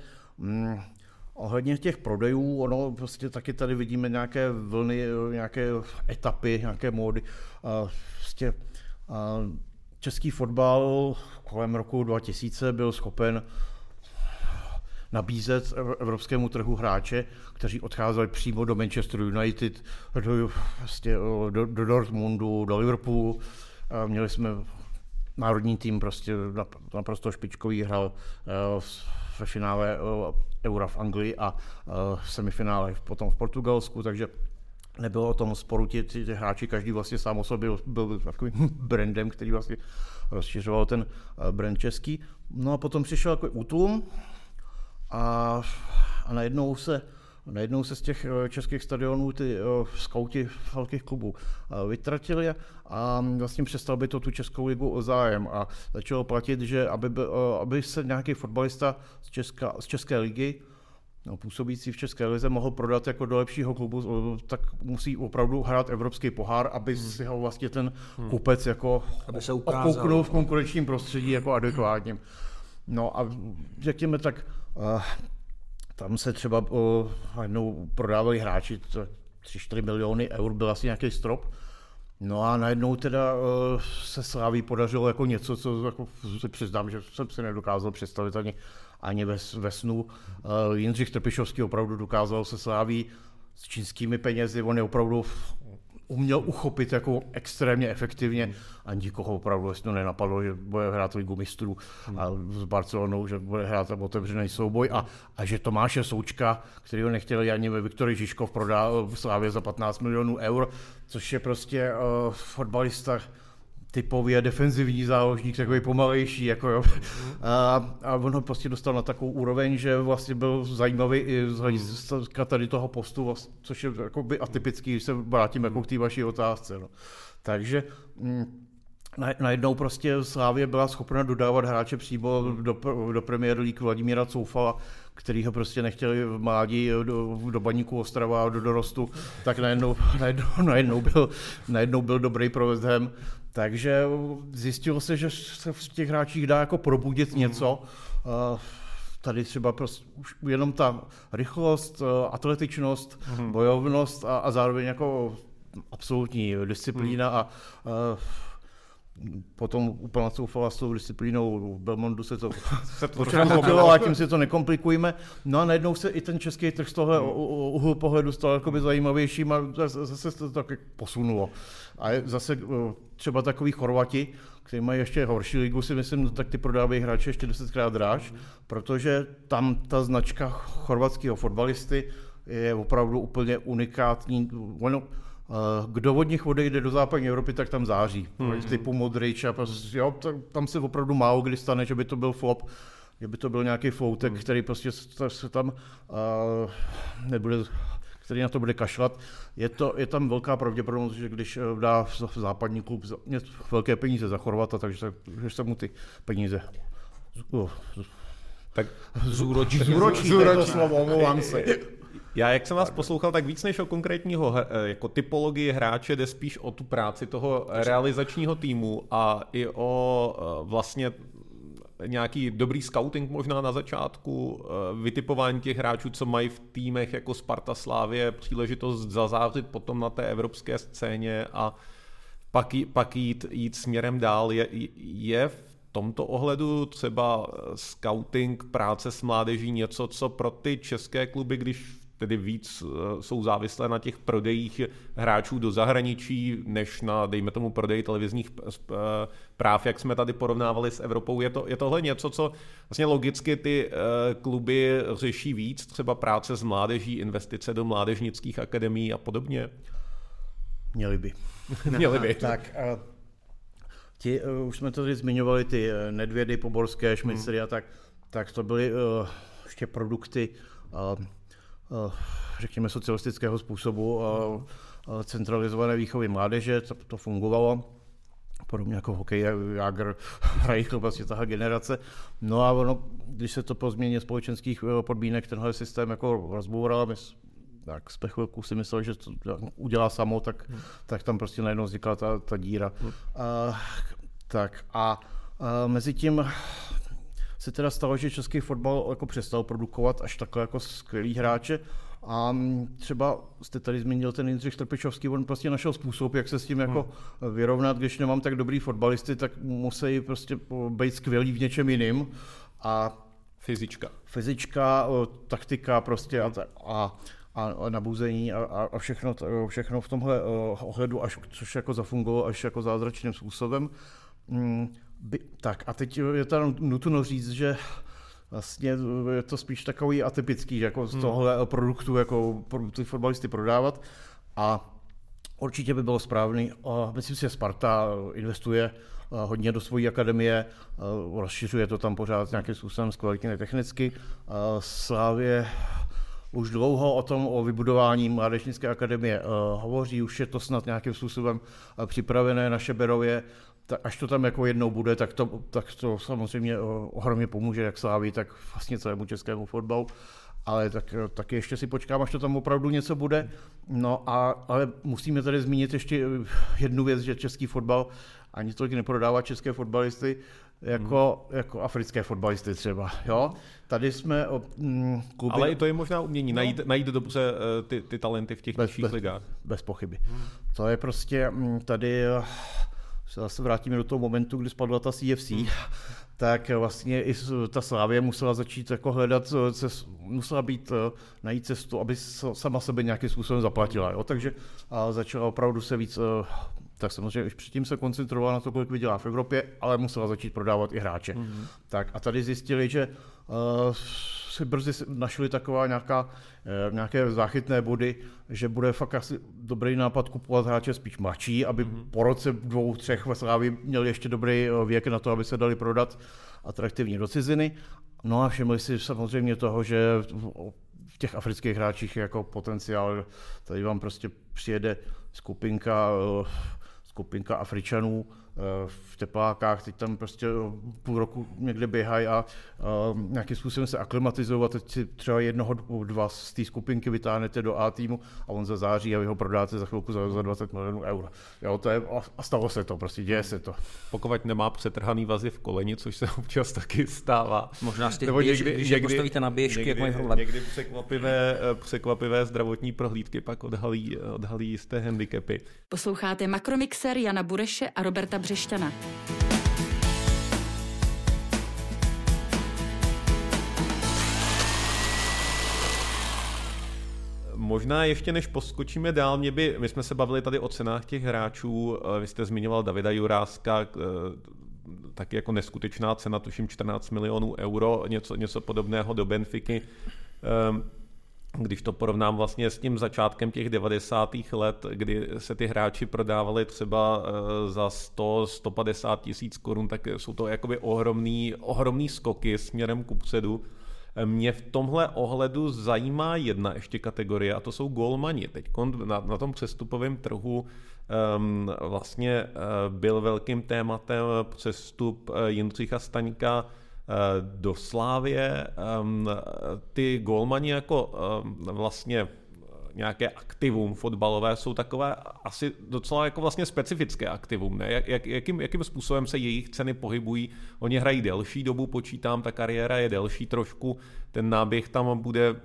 ohledně těch prodejů, ono prostě taky tady vidíme nějaké vlny, nějaké etapy, nějaké módy. Prostě český fotbal kolem roku 2000 byl schopen nabízet evropskému trhu hráče, kteří odcházeli přímo do Manchester United, do Dortmundu, do Liverpoolu. Měli jsme národní tým, prostě naprosto špičkový, hrál ve finále Eura v Anglii a v semifinále potom v Portugalsku, takže nebylo o tom sporu, ti hráči, každý vlastně sám o sobě byl takovým brandem, který vlastně rozšiřoval ten brand český. No a potom přišel takový útlum a najednou se z těch českých stadionů ty skauti velkých klubů vytratili a vlastně přestal by to tu Českou ligu o zájem a začalo platit, že aby se nějaký fotbalista z České ligy, působící v České lize, mohl prodat jako do lepšího klubu, tak musí opravdu hrát evropský pohár, aby si ho vlastně ten kupec jako okouknul v konkurenčním prostředí jako adekvátním. No a řekněme tak, tam se třeba najednou prodávali hráči 3-4 miliony eur, byl asi nějaký strop. No a najednou teda se Slavii podařilo jako něco, co jako si přiznám, že jsem si nedokázal představit ani ve snu. Jindřich Trpišovský opravdu dokázal se Slavií s čínskými penězi, on je opravdu uměl uchopit jako extrémně efektivně a nikoho opravdu jasně nenapadlo, že bude hrát Ligu mistrů a s Barcelonou, že bude hrát tam otevřený souboj a že Tomáše Součka, kterýho nechtěli ani Viktor Žižkov, prodal v Slavii za 15 milionů eur, což je prostě fotbalista typově defenzivní záložník, takový pomalejší, jako jo. A on ho prostě dostal na takovou úroveň, že vlastně byl zajímavý i z hlediska tady toho postu, vlastně, což je jakoby atypický, když se vrátím jako k té vaší otázce. No. Takže najednou prostě Slavia byla schopna dodávat hráče přímo do Premier League Vladimíra Coufala, který ho prostě nechtěli v mládí do Baníku Ostrava, do dorostu, tak najednou byl dobrý pro West Ham. Takže zjistilo se, že se v těch hráčích dá jako probudit něco. Tady třeba prostě už jenom ta rychlost, atletičnost, bojovnost a zároveň jako absolutní disciplína a potom úplně Coufala s tou disciplínou v Belmondu se to pochopilo, a tím si to nekomplikujeme. No a najednou se i ten český trh z tohle úhlu pohledu stal jakoby zajímavějším a zase se to taky posunulo. A zase třeba takový Chorvati, kteří mají ještě horší ligu, si myslím, tak ty prodávají hráče ještě 10krát dráž, protože tam ta značka chorvatského fotbalisty je opravdu úplně unikátní. Ono, kdo od nich odejde do západní Evropy, tak tam září. Typu Modrič a prostě, jo, tam se opravdu málo kdy stane, že by to byl flop, že by to byl nějaký floutek, který prostě se tam nebude, který na to bude kašlat. Je tam velká pravděpodobnost, že když dá západní klub velké peníze za Chorvata, takže se mu ty peníze tak zúročí to slovo, omlouvám se. Já, jak jsem vás poslouchal, tak víc než o konkrétního jako typologii hráče jde spíš o tu práci toho realizačního týmu a i o vlastně nějaký dobrý scouting možná na začátku, vytipování těch hráčů, co mají v týmech jako Sparta, Slavie, příležitost zazářit potom na té evropské scéně a pak jít směrem dál. Je v tomto ohledu třeba scouting, práce s mládeží něco, co pro ty české kluby, když tedy víc jsou závislé na těch prodejích hráčů do zahraničí, než na, dejme tomu, prodeji televizních práv, jak jsme tady porovnávali s Evropou. Je tohle něco, co vlastně logicky ty kluby řeší víc, třeba práce s mládeží, investice do mládežnických akademií a podobně? Měli by. Měli by. Tak, už jsme tady zmiňovali ty Nedvědy, Poborské, Šmicry a tak to byly ještě produkty řekněme, socialistického způsobu centralizované výchovy mládeže, to fungovalo. Podobně jako hokej, Jágr, Reichl, vlastně tahle generace. No a ono, když se to po změně společenských podmínek tenhle systém jako rozboural, tak z pechvilku si myslel, že to udělá samo, tak tam prostě najednou vznikla ta díra. A mezi tím se teda stalo, že český fotbal jako přestal produkovat až takhle jako skvělý hráče. A třeba jste tady zmínil ten Jindřich Trpišovský, on prostě našel způsob, jak se s tím jako vyrovnat, když nemám tak dobrý fotbalisty, tak musí prostě být skvělý v něčem jiným. A fyzička, taktika prostě a nabuzení a všechno v tomhle ohledu, což jako zafungovalo až jako zázračným způsobem. Tak a teď je tam nutno říct, že vlastně je to spíš takový atypický, jako z tohle produktu, jako ty fotbalisty prodávat. A určitě by bylo správný. Myslím si, že Sparta investuje hodně do své akademie, rozšiřuje to tam pořád nějakým způsobem zkvalitněné technicky. Slavie už dlouho o vybudování mládežnické akademie hovoří, už je to snad nějakým způsobem připravené na Šeberově. Až to tam jako jednou bude, tak to samozřejmě ohromně pomůže jak Slavii, tak vlastně celému českému fotbalu, ale tak ještě si počkám, až to tam opravdu něco bude. No ale musíme tady zmínit ještě jednu věc, že český fotbal ani tolik neprodává české fotbalisty jako africké fotbalisty třeba, jo? Tady jsme kluby... Ale to je možná umění, najít dobře ty talenty v těch nižších ligách. Bez pochyby. To je prostě tady... Zase vrátíme do toho momentu, kdy spadla ta CFC, tak vlastně i ta Slavia musela začít jako hledat cestu, najít cestu, aby sama sebe nějakým způsobem zaplatila. Jo? Takže začala opravdu se víc, tak samozřejmě už předtím se koncentrovala na to, kolik vydělá v Evropě, ale musela začít prodávat i hráče. Mm-hmm. Tak a tady zjistili, že si brzy našli taková nějaké záchytné body, že bude fakt asi dobrý nápad kupovat hráče spíš mladší, aby po roce, dvou, třech ve Slavii měli ještě dobrý věk na to, aby se dali prodat atraktivně do ciziny. No a všimli si samozřejmě toho, že v těch afrických hráčích je jako potenciál. Tady vám prostě přijede skupinka Afričanů v teplákách, teď tam prostě půl roku někde běhají a nějakým způsobem se aklimatizovat. Teď si třeba jednoho, dva z té skupinky vytáhnete do A týmu a on zazáří a vy ho prodáte za chvilku za 20 milionů euro. Jo, to je, a stalo se to, prostě děje se to. Pokud nemá přetrhaný vazy v koleni, což se občas taky stává. Možná z těch když je postavíte na běžky, jak mají hrle. Někdy překvapivé zdravotní prohlídky pak odhalí jisté handicapy. Posloucháte Makromixer Jana Bureše a Roberta Břešťana. Možná ještě než poskočíme dál, my jsme se bavili tady o cenách těch hráčů, vy jste zmiňoval Davida Juráska, taky jako neskutečná cena, tuším 14 milionů euro, něco podobného do Benfiky. Když to porovnám vlastně s tím začátkem těch 90. let, kdy se ty hráči prodávali třeba za 100-150 tisíc korun, tak jsou to jakoby ohromný skoky směrem kupředu. Mě v tomhle ohledu zajímá jedna ještě kategorie, a to jsou gólmani. Teď na tom přestupovém trhu vlastně byl velkým tématem přestup Jindřicha Staňka do Slávie. Ty gólmani jako vlastně nějaké aktivum fotbalové jsou takové asi docela jako vlastně specifické aktivum, ne? Jakým způsobem se jejich ceny pohybují? Oni hrají delší dobu, počítám, ta kariéra je delší trošku, ten náběh tam bude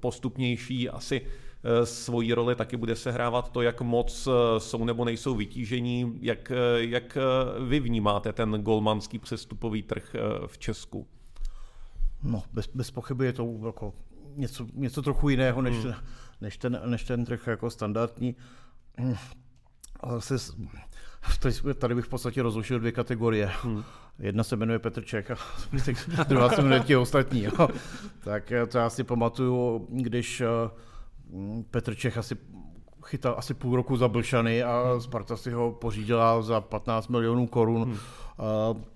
postupnější, asi svojí roli taky bude sehrávat to, jak moc jsou nebo nejsou vytížení. Jak vy vnímáte ten golmanský přestupový trh v Česku? No, bez pochyby je to jako něco trochu jiného než ten trh jako standardní. Tady bych v podstatě rozlišil dvě kategorie. Jedna se jmenuje Petr Čech a druhá se jmenuje ti ostatní. Jo. Tak to já si pamatuju, když Petr Čech asi chytal asi půl roku za blšany a Sparta si ho pořídila za 15 milionů korun.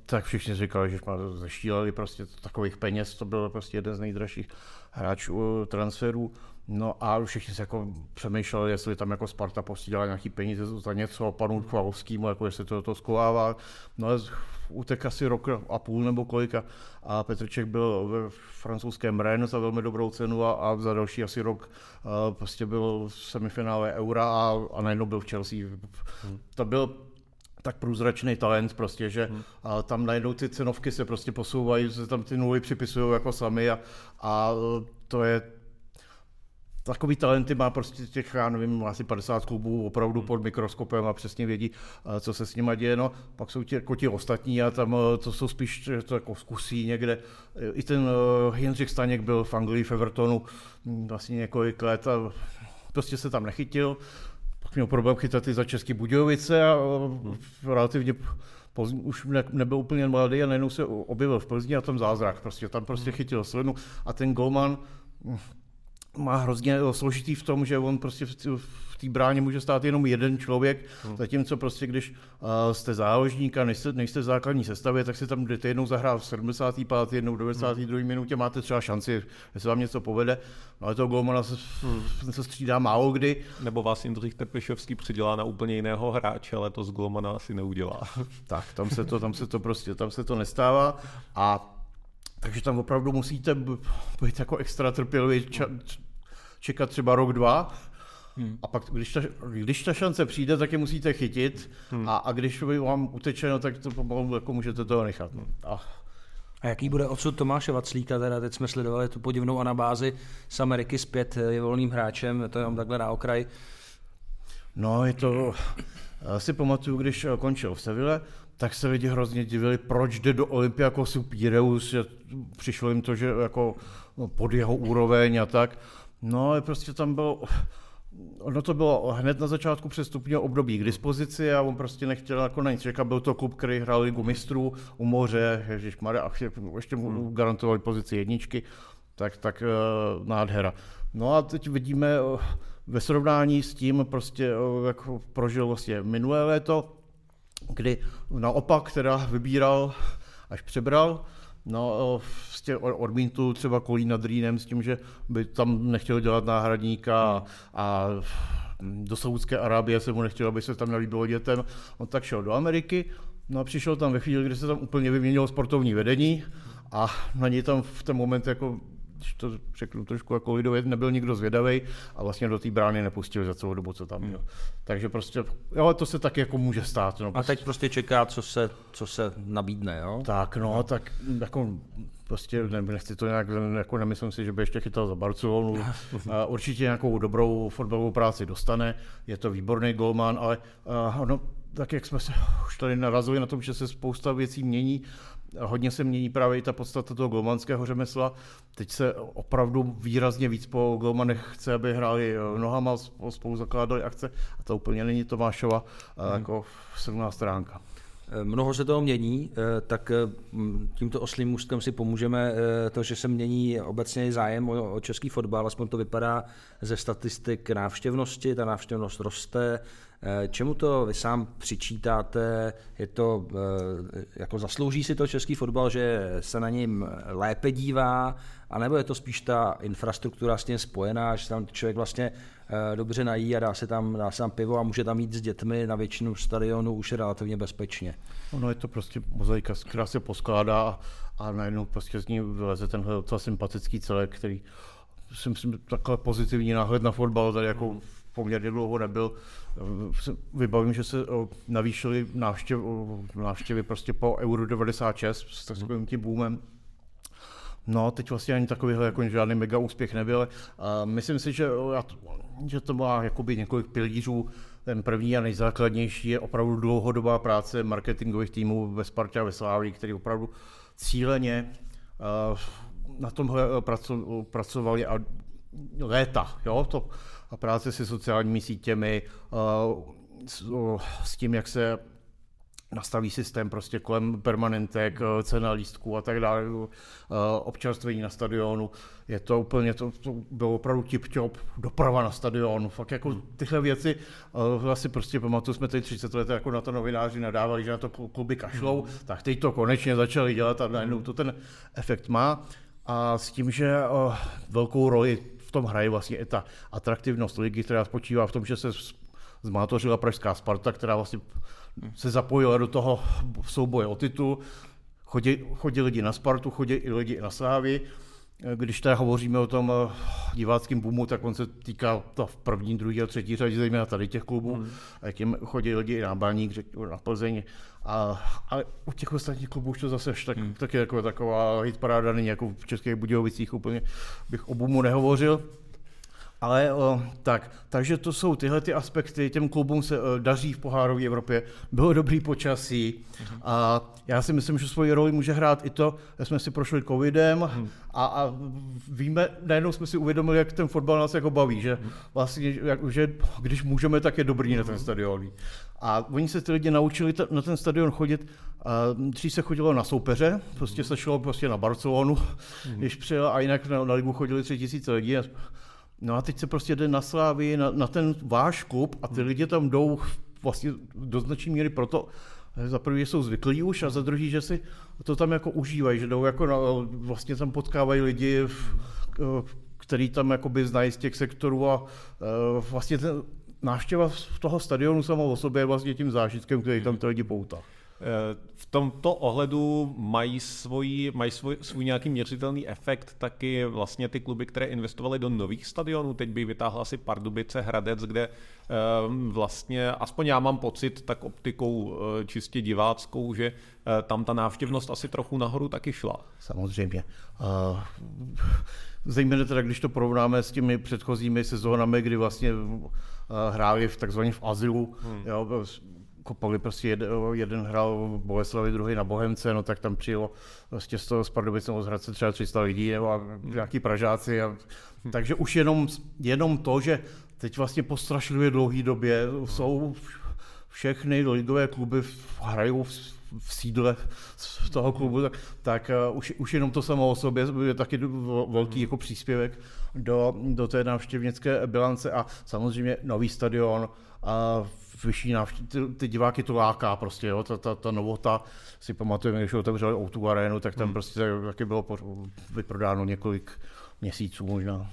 Tak všichni říkali, že zeštíleli prostě takových peněz, to byl prostě jeden z nejdražších hráčů transferů. No a všichni se jako přemýšleli, jestli tam jako Sparta posílala nějaký peníze za něco panu Chvalovskému, jako jestli to skolává. No ale utek asi rok a půl nebo kolik a Petr Čech byl ve francouzském Rennes za velmi dobrou cenu a za další asi rok prostě byl v semifinále Eura a najednou byl v Chelsea. To byl tak průzračný talent prostě, že tam najednou ty cenovky se prostě posouvají, se tam ty nuly připisují jako sami a to je takový talenty má prostě těch, já nevím, asi 50 klubů opravdu pod mikroskopem a přesně vědí, co se s nima děje. No, pak jsou jako ti ostatní a tam to jsou spíš to jako zkusí někde. I ten Jindřich Staněk byl v Anglii, v Evertonu vlastně několik let a prostě se tam nechytil. Pak měl problém chytat i za České Budějovice a relativně už nebyl úplně mladý a najednou se objevil v Plzni a tam zázrak. Tam chytil slinu a ten golman má hrozně složitý v tom, že on prostě v té bráně může stát jenom jeden člověk, zatímco prostě když jste záložník a nejste v základní sestavě, tak si tam jdete jednou zahrát v 75. jednou v 92. minutě, máte třeba šanci, jestli vám něco povede, no ale toho golmana se střídá málo kdy. Nebo vás Jindřich Trpišovský přidělá na úplně jiného hráče, ale to z golmana asi neudělá. Tak, tam se to nestává a takže tam opravdu musíte být jako extra trpělivý, čekat třeba rok, dva a pak, když ta šance přijde, tak je musíte chytit a když vám utečeno, tak to pomalu jako můžete toho nechat. A jaký bude odsud Tomáše Vaclíka? Teda teď jsme sledovali tu podivnou anabázi z Ameriky, zpět je volným hráčem, to jenom takhle na okraj. No, je to... Si pamatuju, když končil v Seville, tak se lidi hrozně divili, proč jde do Olympiakosu Pireus, přišlo jim to, že jako pod jeho úroveň a tak. No ale prostě tam bylo, ono to bylo hned na začátku přestupního období k dispozici a on prostě nechtěl jako na nic čekat, byl to klub, který hrál Ligu mistrů u moře, ježišmarja, a ještě mu garantovali pozici jedničky, tak nádhera. No a teď vidíme ve srovnání s tím, prostě jako prožil vlastně minulé léto, kdy naopak teda vybíral až přebral, no odmítl třeba Kolín nad Rýnem s tím, že by tam nechtěl dělat náhradníka a do Saúdské Arábie se mu nechtěl, aby se tam nelíbilo dětem, on tak šel do Ameriky, no a přišel tam ve chvíli, kdy se tam úplně vyměnilo sportovní vedení a na něj tam v ten moment jako když to řeknu trošku jako lidově, nebyl nikdo zvědavej a vlastně do té brány nepustil za celou dobu, co tam měl. Takže prostě, ale to se taky jako může stát. No, prostě. A teď prostě čeká, co se nabídne, jo? Tak, no, tak jako prostě nechci to nějak, jako nemyslím si, že by ještě chytal za Barcelonu. Určitě nějakou dobrou fotbalovou práci dostane, je to výborný golman, ale no, tak jak jsme se už tady narazili na tom, že se spousta věcí mění, hodně se mění právě i ta podstata toho golmanského řemesla. Teď se opravdu výrazně víc po golmanech chce, aby hráli nohama, spolu zakládali akce a to úplně není Tomášova jako silná stránka. Mnoho se toho mění, tak tímto oslím můstkem si pomůžeme to, že se mění obecně zájem o český fotbal, aspoň to vypadá ze statistik návštěvnosti, ta návštěvnost roste. Čemu to vy sám přičítáte? Je to, jako zaslouží si to český fotbal, že se na něm lépe dívá, anebo je to spíš ta infrastruktura s tím spojená, že tam člověk vlastně dobře nají a dá se tam pivo a může tam jít s dětmi na většinu stadionu už relativně bezpečně? Ono je to prostě mozaika, která se poskládá a najednou prostě z ní vyleze tenhle docela sympatický celek, který si myslím, takhle pozitivní náhled na fotbal tady jako poměrně dlouho nebyl. Vybavím, že se navýšily návštěvy prostě po Euro 2026 s takovým tím boomem. No, teď vlastně ani takovýhle jako žádný mega úspěch nebyl. Myslím si, že to má jakoby několik pilířů. Ten první a nejzákladnější je opravdu dlouhodobá práce marketingových týmů ve Spartě a ve Slavii, který opravdu cíleně na tomhle pracovali a léta. Jo? To, a práce se sociálními sítěmi, s tím, jak se nastaví systém prostě kolem permanentek, cena lístků a tak dále, občerstvení na stadionu. Je to úplně, to bylo opravdu tip-top, doprava na stadionu, fakt jako tyhle věci, vlastně prostě pamatuju, jsme tady 30 let jako na to novináři nadávali, že na to kluby kašlou, tak teď to konečně začali dělat a najednou to ten efekt má. A s tím, že velkou roli v tom hraje vlastně i ta atraktivnost ligy, která spočívá v tom, že se zmátořila pražská Sparta, která vlastně se zapojila do toho souboje o titul. Chodí lidi na Spartu, chodí i lidi na Slávii. Když tady hovoříme o tom diváckém boomu, tak on se týká to v první, druhé a třetí řadě, zejména tady těch klubů. Tím chodí lidi i na Baník, na Plzeň. Ale u těch ostatních klubů už to zase tak je jako taková hitparáda, není jako v Českých Budějovicích, úplně bych o boomu nehovořil. Ale takže to jsou tyhle ty aspekty, těm klubům se daří v pohárové Evropě, bylo dobrý počasí a já si myslím, že svoji roli může hrát i to, že jsme si prošli covidem a víme, najednou jsme si uvědomili, jak ten fotbal nás jako baví, že vlastně, že když můžeme, tak je dobrý na ten stadion. A oni se ty lidi naučili na ten stadion chodit, dřív se chodilo na soupeře, prostě se šlo prostě na Barcelonu, když přijela, a jinak na ligu chodili 3000 lidí. No a teď se prostě jde na Slavii, na ten váš klub a ty lidi tam jdou vlastně do značné míry proto, za první jsou zvyklí už a za druhý, že si to tam jako užívají, že jdou jako vlastně tam potkávají lidi, který tam jakoby znají z těch sektorů a vlastně ten návštěva toho stadionu samou o sobě je vlastně tím zážitkem, který tam ty lidi poutá. V tomto ohledu mají svůj nějaký měřitelný efekt taky vlastně ty kluby, které investovaly do nových stadionů. Teď by vytáhla si Pardubice, Hradec, kde vlastně, aspoň já mám pocit, tak optikou čistě diváckou, že tam ta návštěvnost asi trochu nahoru taky šla. Samozřejmě. Zejména teda, když to porovnáme s těmi předchozími sezónami, kdy vlastně hráli takzvaně v azylu, jo, kopali prostě jeden hrál v Boleslavi, druhý na Bohemce, no tak tam přijelo prostě z Pardubic nebo z Hradce třeba 300 lidí nebo a nějaký Pražáci. Takže už jenom to, že teď vlastně po strašlivě dlouhé době jsou všechny ligové kluby hrajou v sídle z toho klubu, tak už jenom to samo o sobě je taky velký jako příspěvek do té návštěvnické bilance a samozřejmě nový stadion a vyšší ty diváky to láká prostě, jo, ta novota, si pamatujeme, když otevřeli O2 arénu, tak tam prostě taky bylo vyprodáno několik měsíců možná.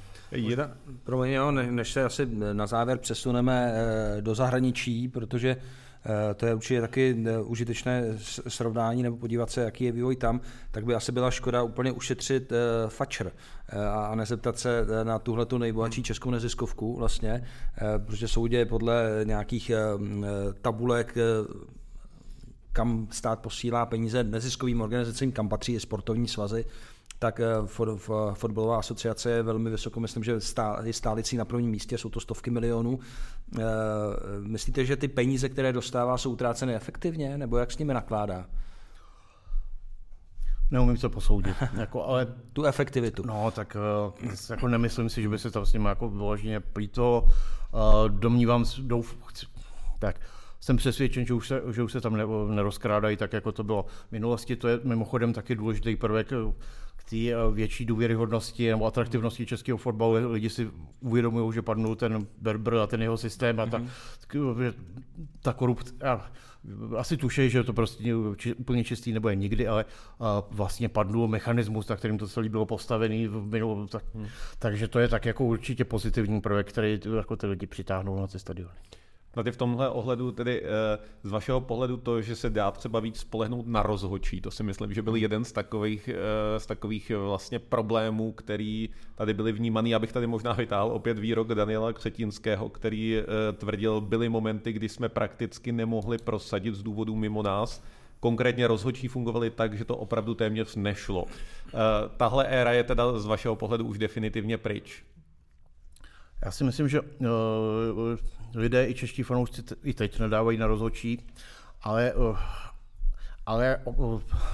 Promiň, než se asi na závěr přesuneme do zahraničí, protože to je určitě taky užitečné srovnání nebo podívat se, jaký je vývoj tam, tak by asi byla škoda úplně ušetřit fačr a nezeptat se na tuhletu nejbohatší českou neziskovku vlastně, protože soudě podle nějakých tabulek, kam stát posílá peníze neziskovým organizacím, kam patří i sportovní svazy, tak fotbalová asociace je velmi vysoko, myslím, že je stálicí na prvním místě, jsou to stovky milionů. Myslíte, že ty peníze, které dostává, jsou utráceny efektivně, nebo jak s nimi nakládá? Neumím to posoudit. Ale tu efektivitu. No, tak jako nemyslím si, že by se tam s nimi jako vyloženě plýtvalo. Jsem přesvědčen, že už se tam nerozkrádají tak, jako to bylo v minulosti. To je mimochodem taky důležitý prvek k té větší důvěryhodnosti nebo atraktivnosti českého fotbalu. Lidi si uvědomují, že padnou ten Berber a ten jeho systém a ta korupce. Asi tušej, že to prostě úplně čistý nebude nikdy, ale vlastně padnul mechanismus, na kterým to celé bylo postavený v minulosti. Takže to je tak jako určitě pozitivní prvek, který jako ty lidi přitáhnou na ty stadiony. V tomhle ohledu, tedy z vašeho pohledu to, že se dá třeba víc spolehnout na rozhodčí, to si myslím, že byl jeden z takových vlastně problémů, který tady byly vnímaný, abych tady možná vytáhl opět výrok Daniela Křetinského, který tvrdil, byly momenty, kdy jsme prakticky nemohli prosadit z důvodů mimo nás. Konkrétně rozhodčí fungovaly tak, že to opravdu téměř nešlo. Tahle éra je teda z vašeho pohledu už definitivně pryč. Já si myslím, že lidé i čeští fanoušci i teď nedávají na rozhodčí, ale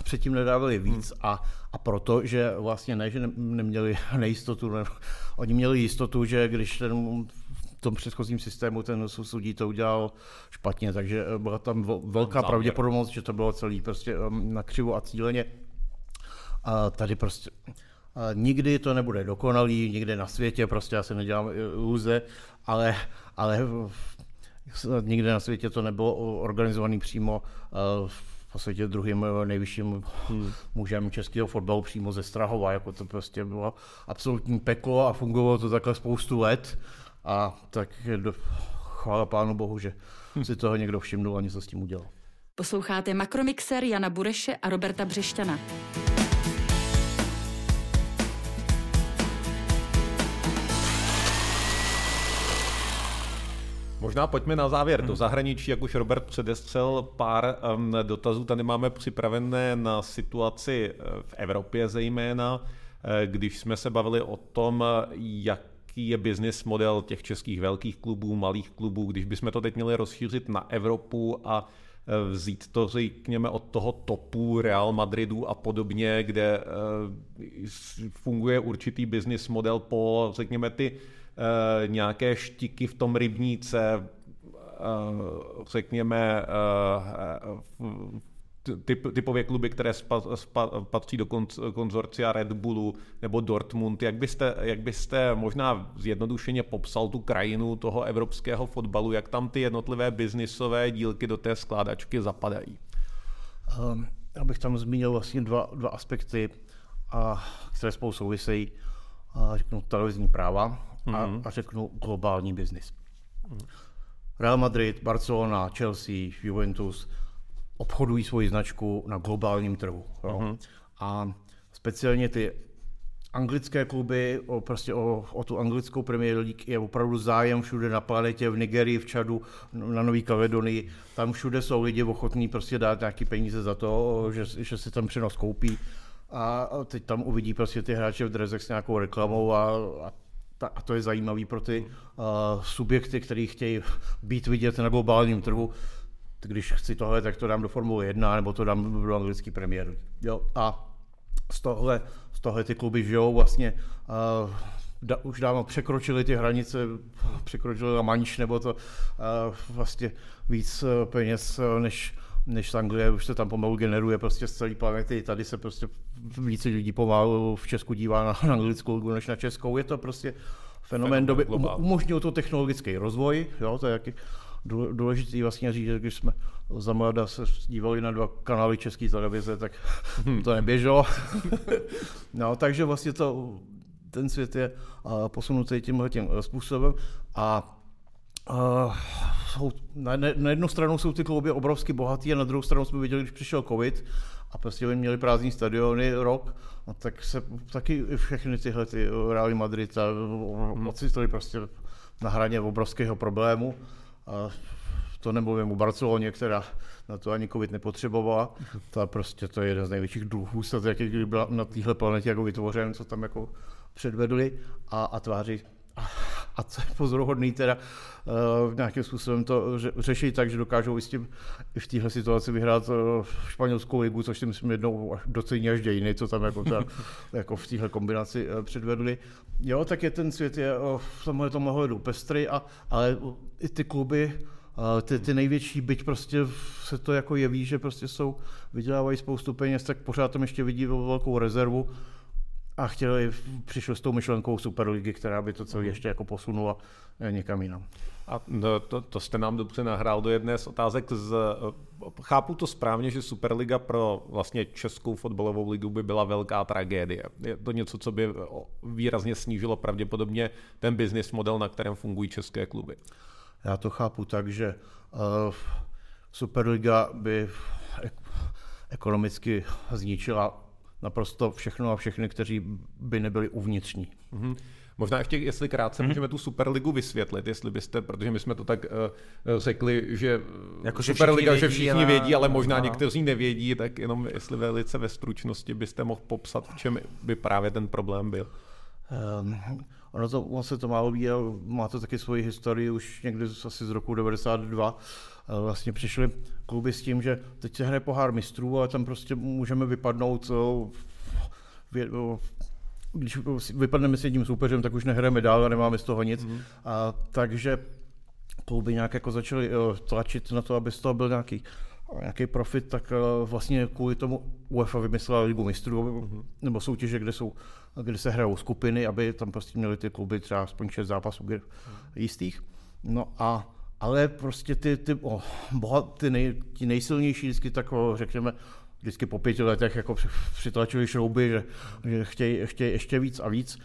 předtím nedávali víc a proto, že vlastně ne, že neměli nejistotu, oni měli jistotu, že když ten tom předchozím systému ten soudí to udělal špatně, takže byla tam velká pravděpodobnost, že to bylo celý prostě na křivo a cíleně. A tady prostě nikdy to nebude dokonalý, nikde na světě, prostě já se nedělám iluze, ale nikde na světě to nebylo organizovaný přímo v podstatě druhým nejvyšším mužem českého fotbalu přímo ze Strahova, jako to prostě bylo absolutní peklo a fungovalo to takhle spoustu let a tak chvála pánu bohu, že si toho někdo všimnul a něco s tím udělal. Posloucháte Makromixer Jana Bureše a Roberta Břešťana. Možná pojďme na závěr do zahraničí, jak už Robert předestřel pár dotazů. Tady máme připravené na situaci v Evropě zejména, když jsme se bavili o tom, jaký je business model těch českých velkých klubů, malých klubů, když bychom to teď měli rozšířit na Evropu a vzít to, řekněme, od toho topu Real Madridu a podobně, kde funguje určitý business model po, řekněme, ty nějaké štiky v tom rybníce, řekněme, typové kluby, které patří do konzorcia Red Bullu nebo Dortmund. Jak byste možná zjednodušeně popsal tu krajinu toho evropského fotbalu, jak tam ty jednotlivé biznisové dílky do té skládačky zapadají? Já bych tam zmínil vlastně dva aspekty, které spolu souvisejí. Řeknu televizní práva a řeknu globální biznis. Real Madrid, Barcelona, Chelsea, Juventus obchodují svoji značku na globálním trhu. A speciálně ty anglické kluby, prostě o tu anglickou Premier League je opravdu zájem všude na planetě, v Nigerii, v Čadu, na Nový Kaledonii. Tam všude jsou lidi ochotní prostě dát nějaké peníze za to, že si tam přenos koupí. A teď tam uvidí prostě ty hráče v drezech s nějakou reklamou a to je zajímavý pro ty subjekty, který chtějí být vidět na globálním trhu. Když chci tohle, tak to dám do Formule 1 nebo to dám do anglické premiéry. Jo. A z tohle ty kluby žijou vlastně, už dávno překročili ty hranice, překročili La Manche nebo to vlastně víc peněz než z Anglie, už se tam pomalu generuje prostě z celé planety. Tady se prostě více lidí pomalu v Česku dívá na anglickou ligu než na českou. Je to prostě fenomén doby. Umožňuje to technologický rozvoj, jo, to je jaký důležitý vlastně říct, že když jsme za mladá se dívali na dva kanály České televize, tak to neběželo. No, takže vlastně ten svět je posunutý tímhletím způsobem a na jednu stranu jsou ty kluby obrovsky bohatý a na druhou stranu jsme viděli, když přišel covid a prostě oni měli prázdný stadiony rok, a tak se taky všechny tyhle ty Real Madrid ocitli prostě na hraně obrovského problému. A to nemluvím o Barceloně, která na to ani covid nepotřebovala. Ta prostě to je jeden z největších dluhů, jaký byl na téhle planetě jako vytvořen, co tam jako předvedli a tváří. A co je pozoruhodný teda, nějakým způsobem to řešit tak, že dokážou i v téhle situaci vyhrát španělskou ligu, což si myslím jednou docení až dějiny, co tam jako v téhle kombinaci předvedli. Jo, tak je ten svět je v tomhle hledu pestry, ale i ty kluby, ty největší, byť prostě se to jako jeví, že prostě vydělávají spoustu peněz, tak pořád tam ještě vidí velkou rezervu. A přišli s tou myšlenkou Superligy, která by to celé ještě jako posunula někam jinam. A to jste nám dobře nahrál do jedné z otázek. Chápu to správně, že Superliga pro vlastně českou fotbalovou ligu by byla velká tragédie. Je to něco, co by výrazně snížilo pravděpodobně ten business model, na kterém fungují české kluby. Já to chápu tak, že Superliga by ekonomicky zničila naprosto všechno a všechny, kteří by nebyli uvnitřní. Možná ještě, jestli krátce můžeme tu Superligu vysvětlit, jestli byste, protože my jsme to tak řekli, že jako Superliga, že všichni vědí, ale možná někteří nevědí, tak jenom jestli velice ve stručnosti byste mohl popsat, v čem by právě ten problém byl. Ono se to málo ví, má to taky svoji historii už někdy asi z roku 92. Vlastně přišli kluby s tím, že teď se hraje pohár mistrů, ale tam prostě můžeme vypadnout když vypadneme s jedním soupeřem, tak už nehrajeme dál a nemáme z toho nic. Mm-hmm. A takže kluby nějak jako začaly tlačit na to, aby z toho byl nějaký profit, tak vlastně kvůli tomu UEFA vymyslela Ligu mistrů, nebo soutěže, kde se hrajou skupiny, aby tam prostě měly ty kluby třeba aspoň 6 zápasů jistých. No a ale prostě ti nejsilnější vždycky tak řekněme, vždycky po 5 letech jako přitlačují šrouby, že chtějí ještě víc a víc.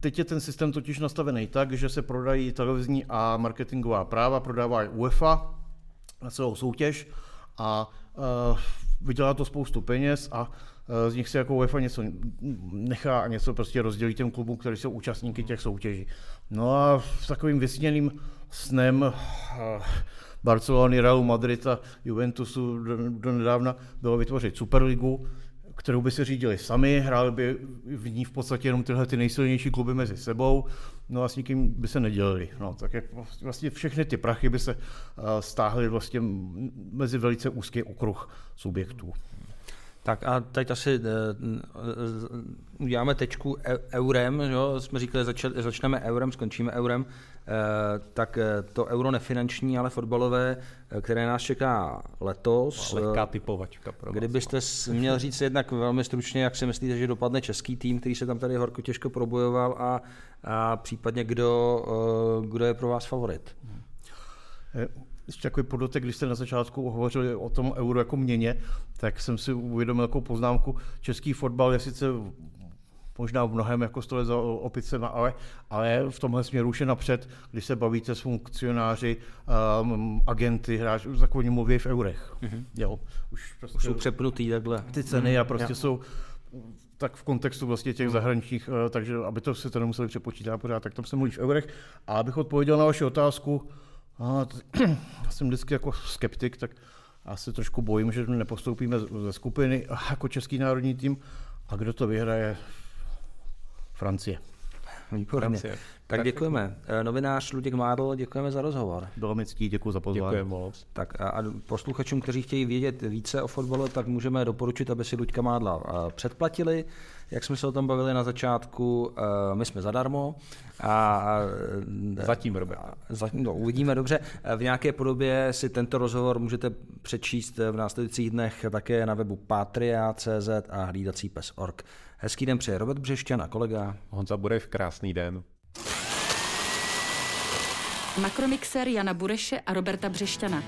Teď je ten systém totiž nastavený tak, že se prodají televizní a marketingová práva, prodává UEFA na celou soutěž a vydělá to spoustu peněz a z nich se jako UEFA něco nechá a něco prostě rozdělí těm klubům, kteří jsou účastníky těch soutěží. No a s takovým vysněným snem Barcelony, Realu Madrid a Juventusu donedávna bylo vytvořit Superligu, kterou by se řídili sami, hráli by v ní v podstatě jenom tyhle ty nejsilnější kluby mezi sebou, no a s nikým by se nedělili. No, tak jak vlastně všechny ty prachy by se stáhly vlastně mezi velice úzký okruh subjektů. Tak a teď asi uděláme tečku eurem, jo? Jsme říkali, začneme eurem, skončíme eurem, tak to euro nefinanční, ale fotbalové, které nás čeká letos. Lehká typovačka pro vás. Kdybyste měl říct jednak velmi stručně, jak si myslíte, že dopadne český tým, který se tam tady horko těžko probojoval a případně kdo je pro vás favorit? Ještě takový podotek, když jste na začátku hovořili o tom euro jako měně, tak jsem si uvědomil jako poznámku, český fotbal je sice možná v mnohem jako stole za opicema, ale v tomhle směru už je napřed, když se bavíte s funkcionáři, agenty, hráči, už takový mluví v eurech. Mm-hmm. Jo, už prostě jsou přepnutý takhle. Ty ceny a prostě jsou tak v kontextu vlastně těch zahraničních, takže aby to se to nemuseli přepočítat pořád, tak tam se mluví v eurech. A abych odpověděl na vaši otázku, já jsem vždycky jako skeptik, tak já se trošku bojím, že nepostoupíme ze skupiny jako český národní tým. A kdo to vyhraje? Francie. Výborně. Tak děkujeme. Novinář Luděk Mádl, děkujeme za rozhovor. Bylo mi ctí, děkuji za pozvání. Tak a posluchačům, kteří chtějí vědět více o fotbalu, tak můžeme doporučit, aby si Luďka Mádla předplatili. Jak jsme se o tom bavili na začátku, my jsme zadarmo. Zatím, Robert. Uvidíme, dobře. V nějaké podobě si tento rozhovor můžete přečíst v následujících dnech také na webu Patria.cz a hlídacípes.org. Hezký den přeje Robert Břešťan a kolega Honza Bureš, krásný den. Makromixer Jana Bureše a Roberta Břešťana.